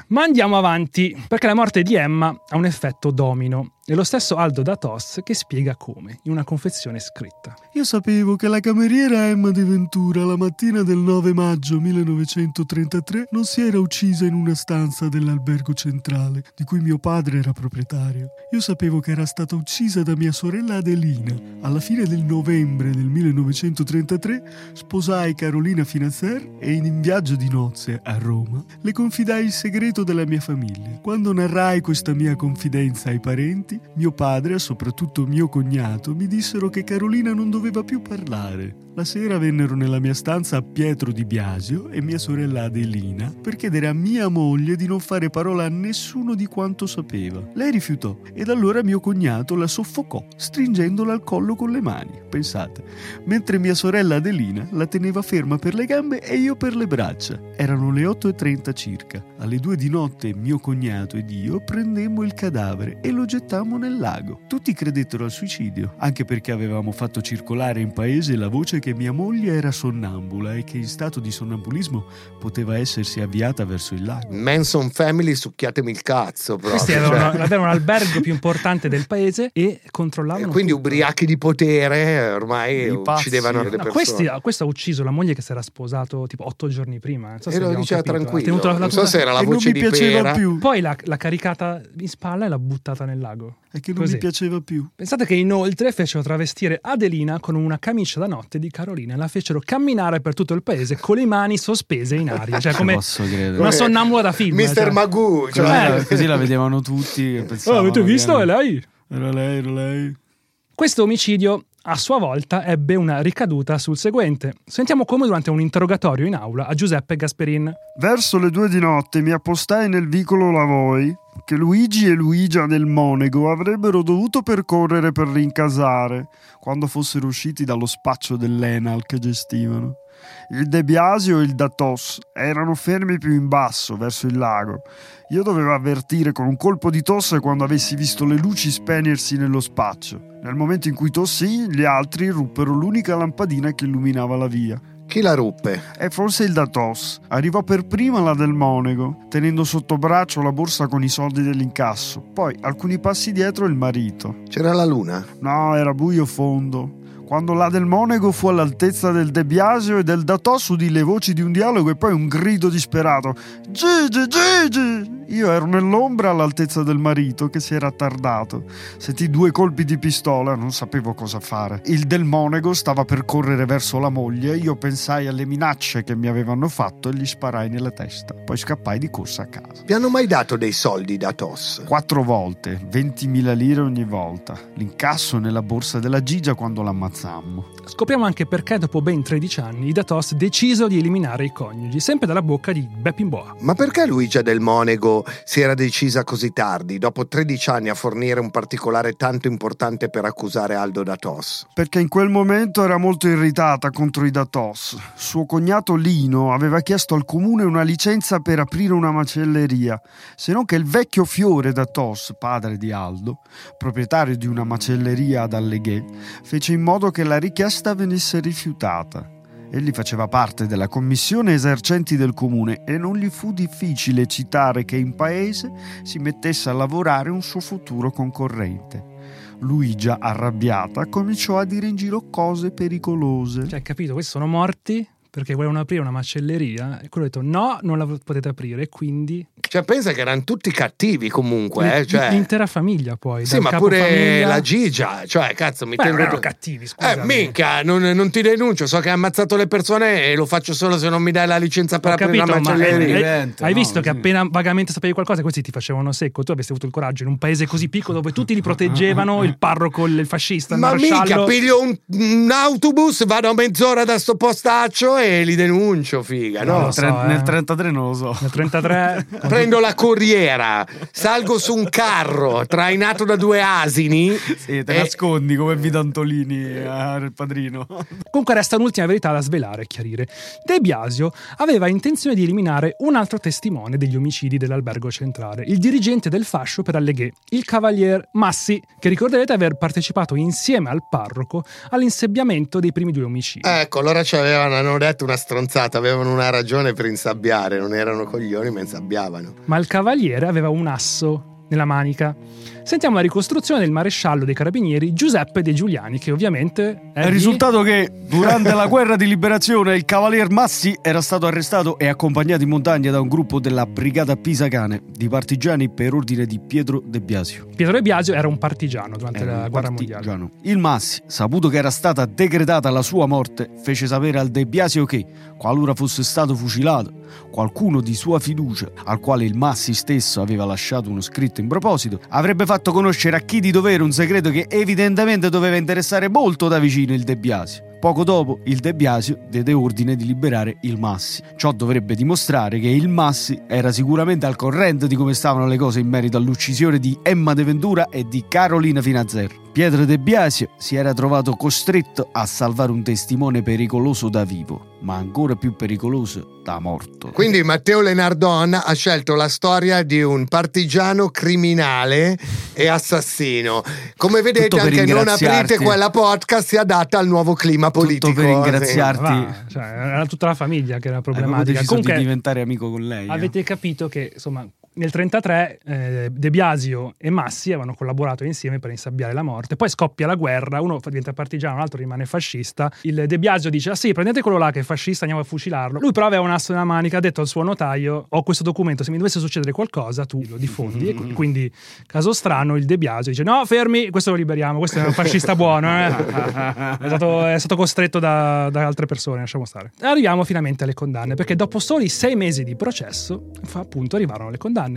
Ma andiamo avanti, perché la morte di Emma ha un effetto domino. È lo stesso Aldo Datos che spiega come, in una confezione scritta. Io sapevo che la cameriera Emma De Ventura la mattina del 9 maggio 1933 non si era uccisa in una stanza dell'albergo centrale, di cui mio padre era proprietario. Io sapevo che era stata uccisa da mia sorella Adelina. Alla fine del novembre del 1933 sposai Carolina Finanzer e in viaggio di nozze a Roma le confidai il segreto della mia famiglia. Quando narrai questa mia confidenza ai parenti, mio padre e soprattutto mio cognato mi dissero che Carolina non doveva più parlare. La sera vennero nella mia stanza Pietro Di Biasio e mia sorella Adelina per chiedere a mia moglie di non fare parola a nessuno di quanto sapeva. Lei rifiutò ed allora mio cognato la soffocò stringendola al collo con le mani, pensate, mentre mia sorella Adelina la teneva ferma per le gambe e io per le braccia. Erano le 8:30 circa. Alle 2 di notte mio cognato ed io prendemmo il cadavere e lo gettammo nel lago. Tutti credettero al suicidio, anche perché avevamo fatto circolare in paese la voce che mia moglie era sonnambula e che in stato di sonnambulismo poteva essersi avviata verso il lago. Manson Family, succhiatemi il cazzo proprio. Questi avevano l'albergo più importante del paese e controllavano e quindi tutto. Ubriachi di potere ormai uccidevano le persone. Questo ha ucciso la moglie che si era sposato tipo 8 giorni prima, non so e lo diceva tranquillo, non so se era la voce di pera più. Poi l'ha caricata in spalla e l'ha buttata nel lago. E che non mi piaceva più. Pensate che inoltre fecero travestire Adelina con una camicia da notte di Carolina, la fecero camminare per tutto il paese con le mani sospese in aria, cioè come una sonnambula da film. Mister Magoo, così la vedevano tutti e pensavano, avete visto? È lei? Era lei. Questo omicidio a sua volta ebbe una ricaduta sul seguente. Sentiamo come durante un interrogatorio in aula a Giuseppe Gasperin. Verso le 2 di notte mi appostai nel vicolo Lavoi che Luigi e Luigia del Monego avrebbero dovuto percorrere per rincasare quando fossero usciti dallo spaccio dell'Enal che gestivano. Il De Biasio e il Datos erano fermi più in basso, verso il lago. Io dovevo avvertire con un colpo di tosse quando avessi visto le luci spegnersi nello spaccio. Nel momento in cui tossì, gli altri ruppero l'unica lampadina che illuminava la via. Chi la ruppe? E forse il Datos. Arrivò per prima la del Monego, tenendo sotto braccio la borsa con i soldi dell'incasso. Poi, alcuni passi dietro, il marito. C'era la luna? No, era buio fondo. Quando la del Monego fu all'altezza del De Biasio e del Datos udì le voci di un dialogo e poi un grido disperato. Gigi, Gigi! Io ero nell'ombra all'altezza del marito che si era tardato. Sentii 2 colpi di pistola, non sapevo cosa fare. Il del Monego stava per correre verso la moglie, io pensai alle minacce che mi avevano fatto e gli sparai nella testa. Poi scappai di corsa a casa. Vi hanno mai dato dei soldi Datos? 4 volte, 20.000 lire ogni volta. L'incasso nella borsa della Gigia quando l'ammazzò. Scopriamo anche perché dopo ben 13 anni i Datos decisero di eliminare i coniugi, sempre dalla bocca di Beppin Boa. Ma perché Luigia del Monego si era decisa così tardi, dopo 13 anni, a fornire un particolare tanto importante per accusare Aldo Datos? Perché in quel momento era molto irritata contro i Datos. Suo cognato Lino aveva chiesto al comune una licenza per aprire una macelleria, se non che il vecchio Fiore Datos, padre di Aldo, proprietario di una macelleria ad Alleghe, fece in modo che la richiesta venisse rifiutata. Egli faceva parte della commissione esercenti del comune e non gli fu difficile citare che in paese si mettesse a lavorare un suo futuro concorrente. Luigia, arrabbiata, cominciò a dire in giro cose pericolose. Cioè, capito, questi sono morti perché volevano aprire una macelleria e quello ha detto no, non la potete aprire, quindi... Cioè pensa che erano tutti cattivi comunque, cioè... L'intera famiglia poi. Sì, ma pure famiglia... la Gigia, cioè cazzo mi tengo... erano cattivi, scusami. Minchia, non ti denuncio, so che ha ammazzato le persone e lo faccio solo se non mi dai la licenza per aprire la macelleria. Hai visto che appena vagamente sapevi qualcosa questi ti facevano secco, tu avresti avuto il coraggio in un paese così piccolo dove tutti li proteggevano, il parroco, il fascista, il marciallo. Ma minchia, piglio un autobus, vado a mezz'ora da sto postaccio e li denuncio, figa, no? Nel 33 non lo so. Nel 33 prendo la corriera, salgo su un carro trainato da due asini. Sì, te nascondi come Vito Antolini al Padrino. Comunque resta un'ultima verità da svelare e chiarire. De Biasio aveva intenzione di eliminare un altro testimone degli omicidi dell'albergo centrale, il dirigente del fascio per Alleghe, il cavalier Massi, che ricorderete aver partecipato insieme al parroco all'insabbiamento dei primi due omicidi. Ecco, allora ci avevano detto una stronzata, avevano una ragione per insabbiare, non erano coglioni ma insabbiavano. Ma il cavaliere aveva un asso nella manica. Sentiamo la ricostruzione del maresciallo dei carabinieri Giuseppe De Giuliani, che ovviamente è il risultato che durante la guerra di liberazione il cavalier Massi era stato arrestato e accompagnato in montagna da un gruppo della brigata Pisacane di partigiani per ordine di Pietro De Biasio. Pietro De Biasio era un partigiano durante la guerra mondiale. Il Massi, saputo che era stata decretata la sua morte, fece sapere al De Biasio che, qualora fosse stato fucilato, qualcuno di sua fiducia, al quale il Massi stesso aveva lasciato uno scritto in proposito, avrebbe fatto conoscere a chi di dovere un segreto che evidentemente doveva interessare molto da vicino il De Biasio. Poco dopo il De Biasio diede ordine di liberare il Massi. Ciò dovrebbe dimostrare che il Massi era sicuramente al corrente di come stavano le cose in merito all'uccisione di Emma De Ventura e di Carolina Finazzer. Pietro De Biasio si era trovato costretto a salvare un testimone pericoloso da vivo, ma ancora più pericoloso da morto. Quindi Matteo Lenardon ha scelto la storia di un partigiano criminale e assassino. Come vedete, anche Non aprite quella podcast si adatta al nuovo clima politico. Tutto per ringraziarti. Cioè, era tutta la famiglia che era problematica. Avevo comunque di diventare amico con lei. Avete capito che, insomma, nel 1933 De Biasio e Massi avevano collaborato insieme per insabbiare la morte. Poi scoppia la guerra, uno diventa partigiano, l'altro rimane fascista. Il De Biasio dice: ah sì, prendete quello là che è fascista, andiamo a fucilarlo. Lui però aveva un asso nella manica, ha detto al suo notaio: ho questo documento, se mi dovesse succedere qualcosa tu lo diffondi. E quindi, caso strano, il De Biasio dice: no, fermi, questo lo liberiamo, questo è un fascista buono, è stato costretto da altre persone, lasciamo stare. Arriviamo finalmente alle condanne, perché dopo soli 6 mesi di processo appunto arrivarono le condanne.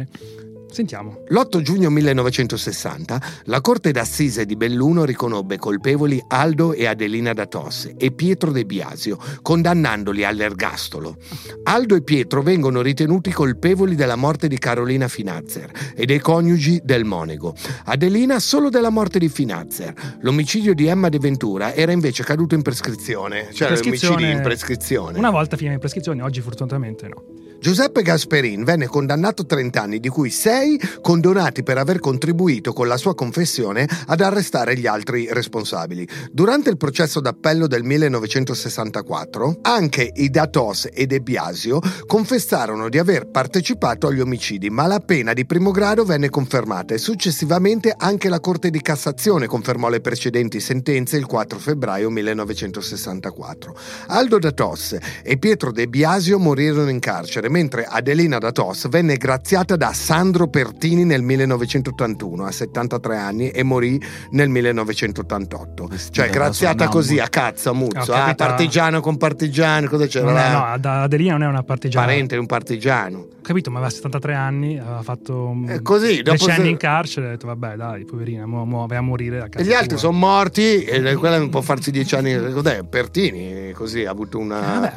Sentiamo. L'8 giugno 1960 la Corte d'Assise di Belluno riconobbe colpevoli Aldo e Adelina Da Tosse e Pietro De Biasio, condannandoli all'ergastolo. Aldo e Pietro vengono ritenuti colpevoli della morte di Carolina Finazzer e dei coniugi Del Monego. Adelina solo della morte di Finazzer. L'omicidio di Emma De Ventura era invece caduto in prescrizione. Cioè omicidi in prescrizione. Una volta finiva in prescrizione, oggi fortunatamente no. Giuseppe Gasperin venne condannato a 30 anni, di cui 6 condonati per aver contribuito con la sua confessione ad arrestare gli altri responsabili. Durante il processo d'appello del 1964, anche i Da Tosse e De Biasio confessarono di aver partecipato agli omicidi, ma la pena di primo grado venne confermata e successivamente anche la Corte di Cassazione confermò le precedenti sentenze il 4 febbraio 1964. Aldo Da Tosse e Pietro De Biasio morirono in carcere, mentre Adelina Da Tosse venne graziata da Sandro Pertini nel 1981 a 73 anni e morì nel 1988. Cioè graziata così a cazzamuzzo, partigiano con partigiano, cosa c'era? No, Adelina non è una partigiana, parente di un partigiano. Capito, ma aveva 73 anni, aveva fatto così, dopo 10 anni in carcere, ha detto vabbè dai, poverina, va a morire da casa. E gli altri sono morti e quella non può farsi 10 anni, cos'è? Pertini così ha avuto una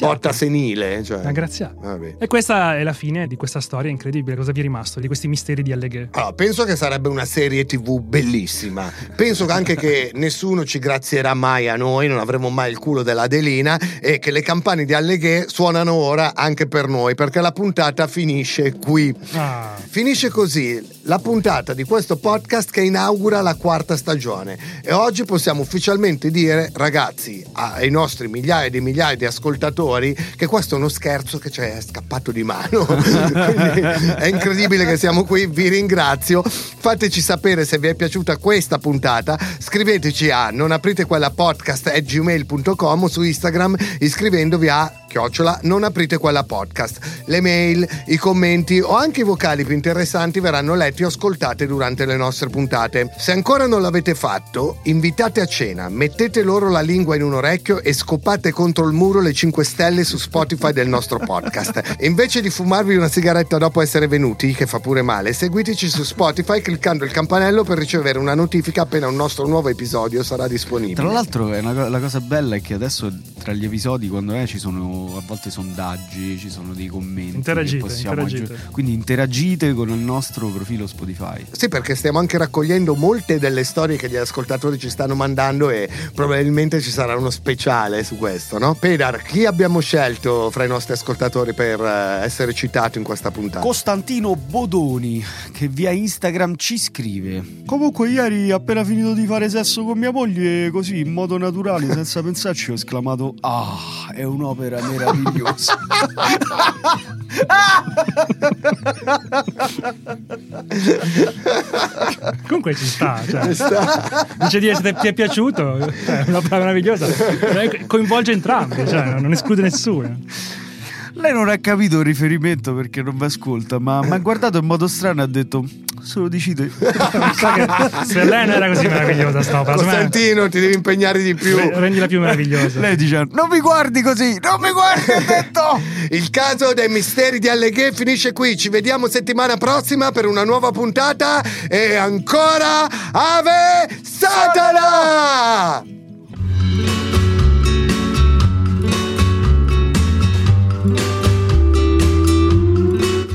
botta senile, cioè. Una graziata. Vabbè. E questa è la fine di questa storia incredibile. Cosa vi è rimasto di questi misteri di Alleghe? Allora, penso che sarebbe una serie TV bellissima. Penso anche che nessuno ci grazierà mai a noi, non avremo mai il culo dell'Adelina, e che le campane di Alleghe suonano ora anche per noi, perché la puntata finisce qui. Finisce così la puntata di questo podcast che inaugura la 4ª stagione, e oggi possiamo ufficialmente dire, ragazzi, ai nostri migliaia di ascoltatori, che questo è uno scherzo che c'è scappato di mano. È incredibile che siamo qui, vi ringrazio. Fateci sapere se vi è piaciuta questa puntata, scriveteci a nonapritequellapodcast@gmail.com o su Instagram iscrivendovi a @ non aprite quella podcast. Le mail, i commenti o anche i vocali più interessanti verranno letti o ascoltati durante le nostre puntate. Se ancora non l'avete fatto, invitate a cena, mettete loro la lingua in un orecchio e scopate contro il muro le 5 stelle su Spotify del nostro podcast. Invece di fumarvi una sigaretta dopo essere venuti, che fa pure male, seguiteci su Spotify cliccando il campanello per ricevere una notifica appena un nostro nuovo episodio sarà disponibile. Tra l'altro la cosa bella è che adesso tra gli episodi, quando ci sono a volte sondaggi, ci sono dei commenti, interagite. Quindi interagite con il nostro profilo Spotify. Sì, perché stiamo anche raccogliendo molte delle storie che gli ascoltatori ci stanno mandando e probabilmente ci sarà uno speciale su questo, no? Pedar, chi abbiamo scelto fra i nostri ascoltatori per essere citato in questa puntata? Costantino Bodoni, che via Instagram ci scrive: comunque ieri appena finito di fare sesso con mia moglie, così in modo naturale senza pensarci ho esclamato: ah, è un'opera meraviglioso. Comunque ci sta, dice di essere, ti è piaciuto, è una parola meravigliosa, coinvolge entrambi, non esclude nessuno. Lei non ha capito il riferimento perché non mi ascolta, ma mi ha guardato in modo strano e ha detto: se lo decide. Se lei non era così meravigliosa, Costantino, ti devi impegnare di più, rendila più meravigliosa. Lei dice: non mi guardi così, non mi guardi, ha detto. Il caso dei misteri di Alleghe finisce qui, ci vediamo settimana prossima per una nuova puntata e ancora Ave Satana!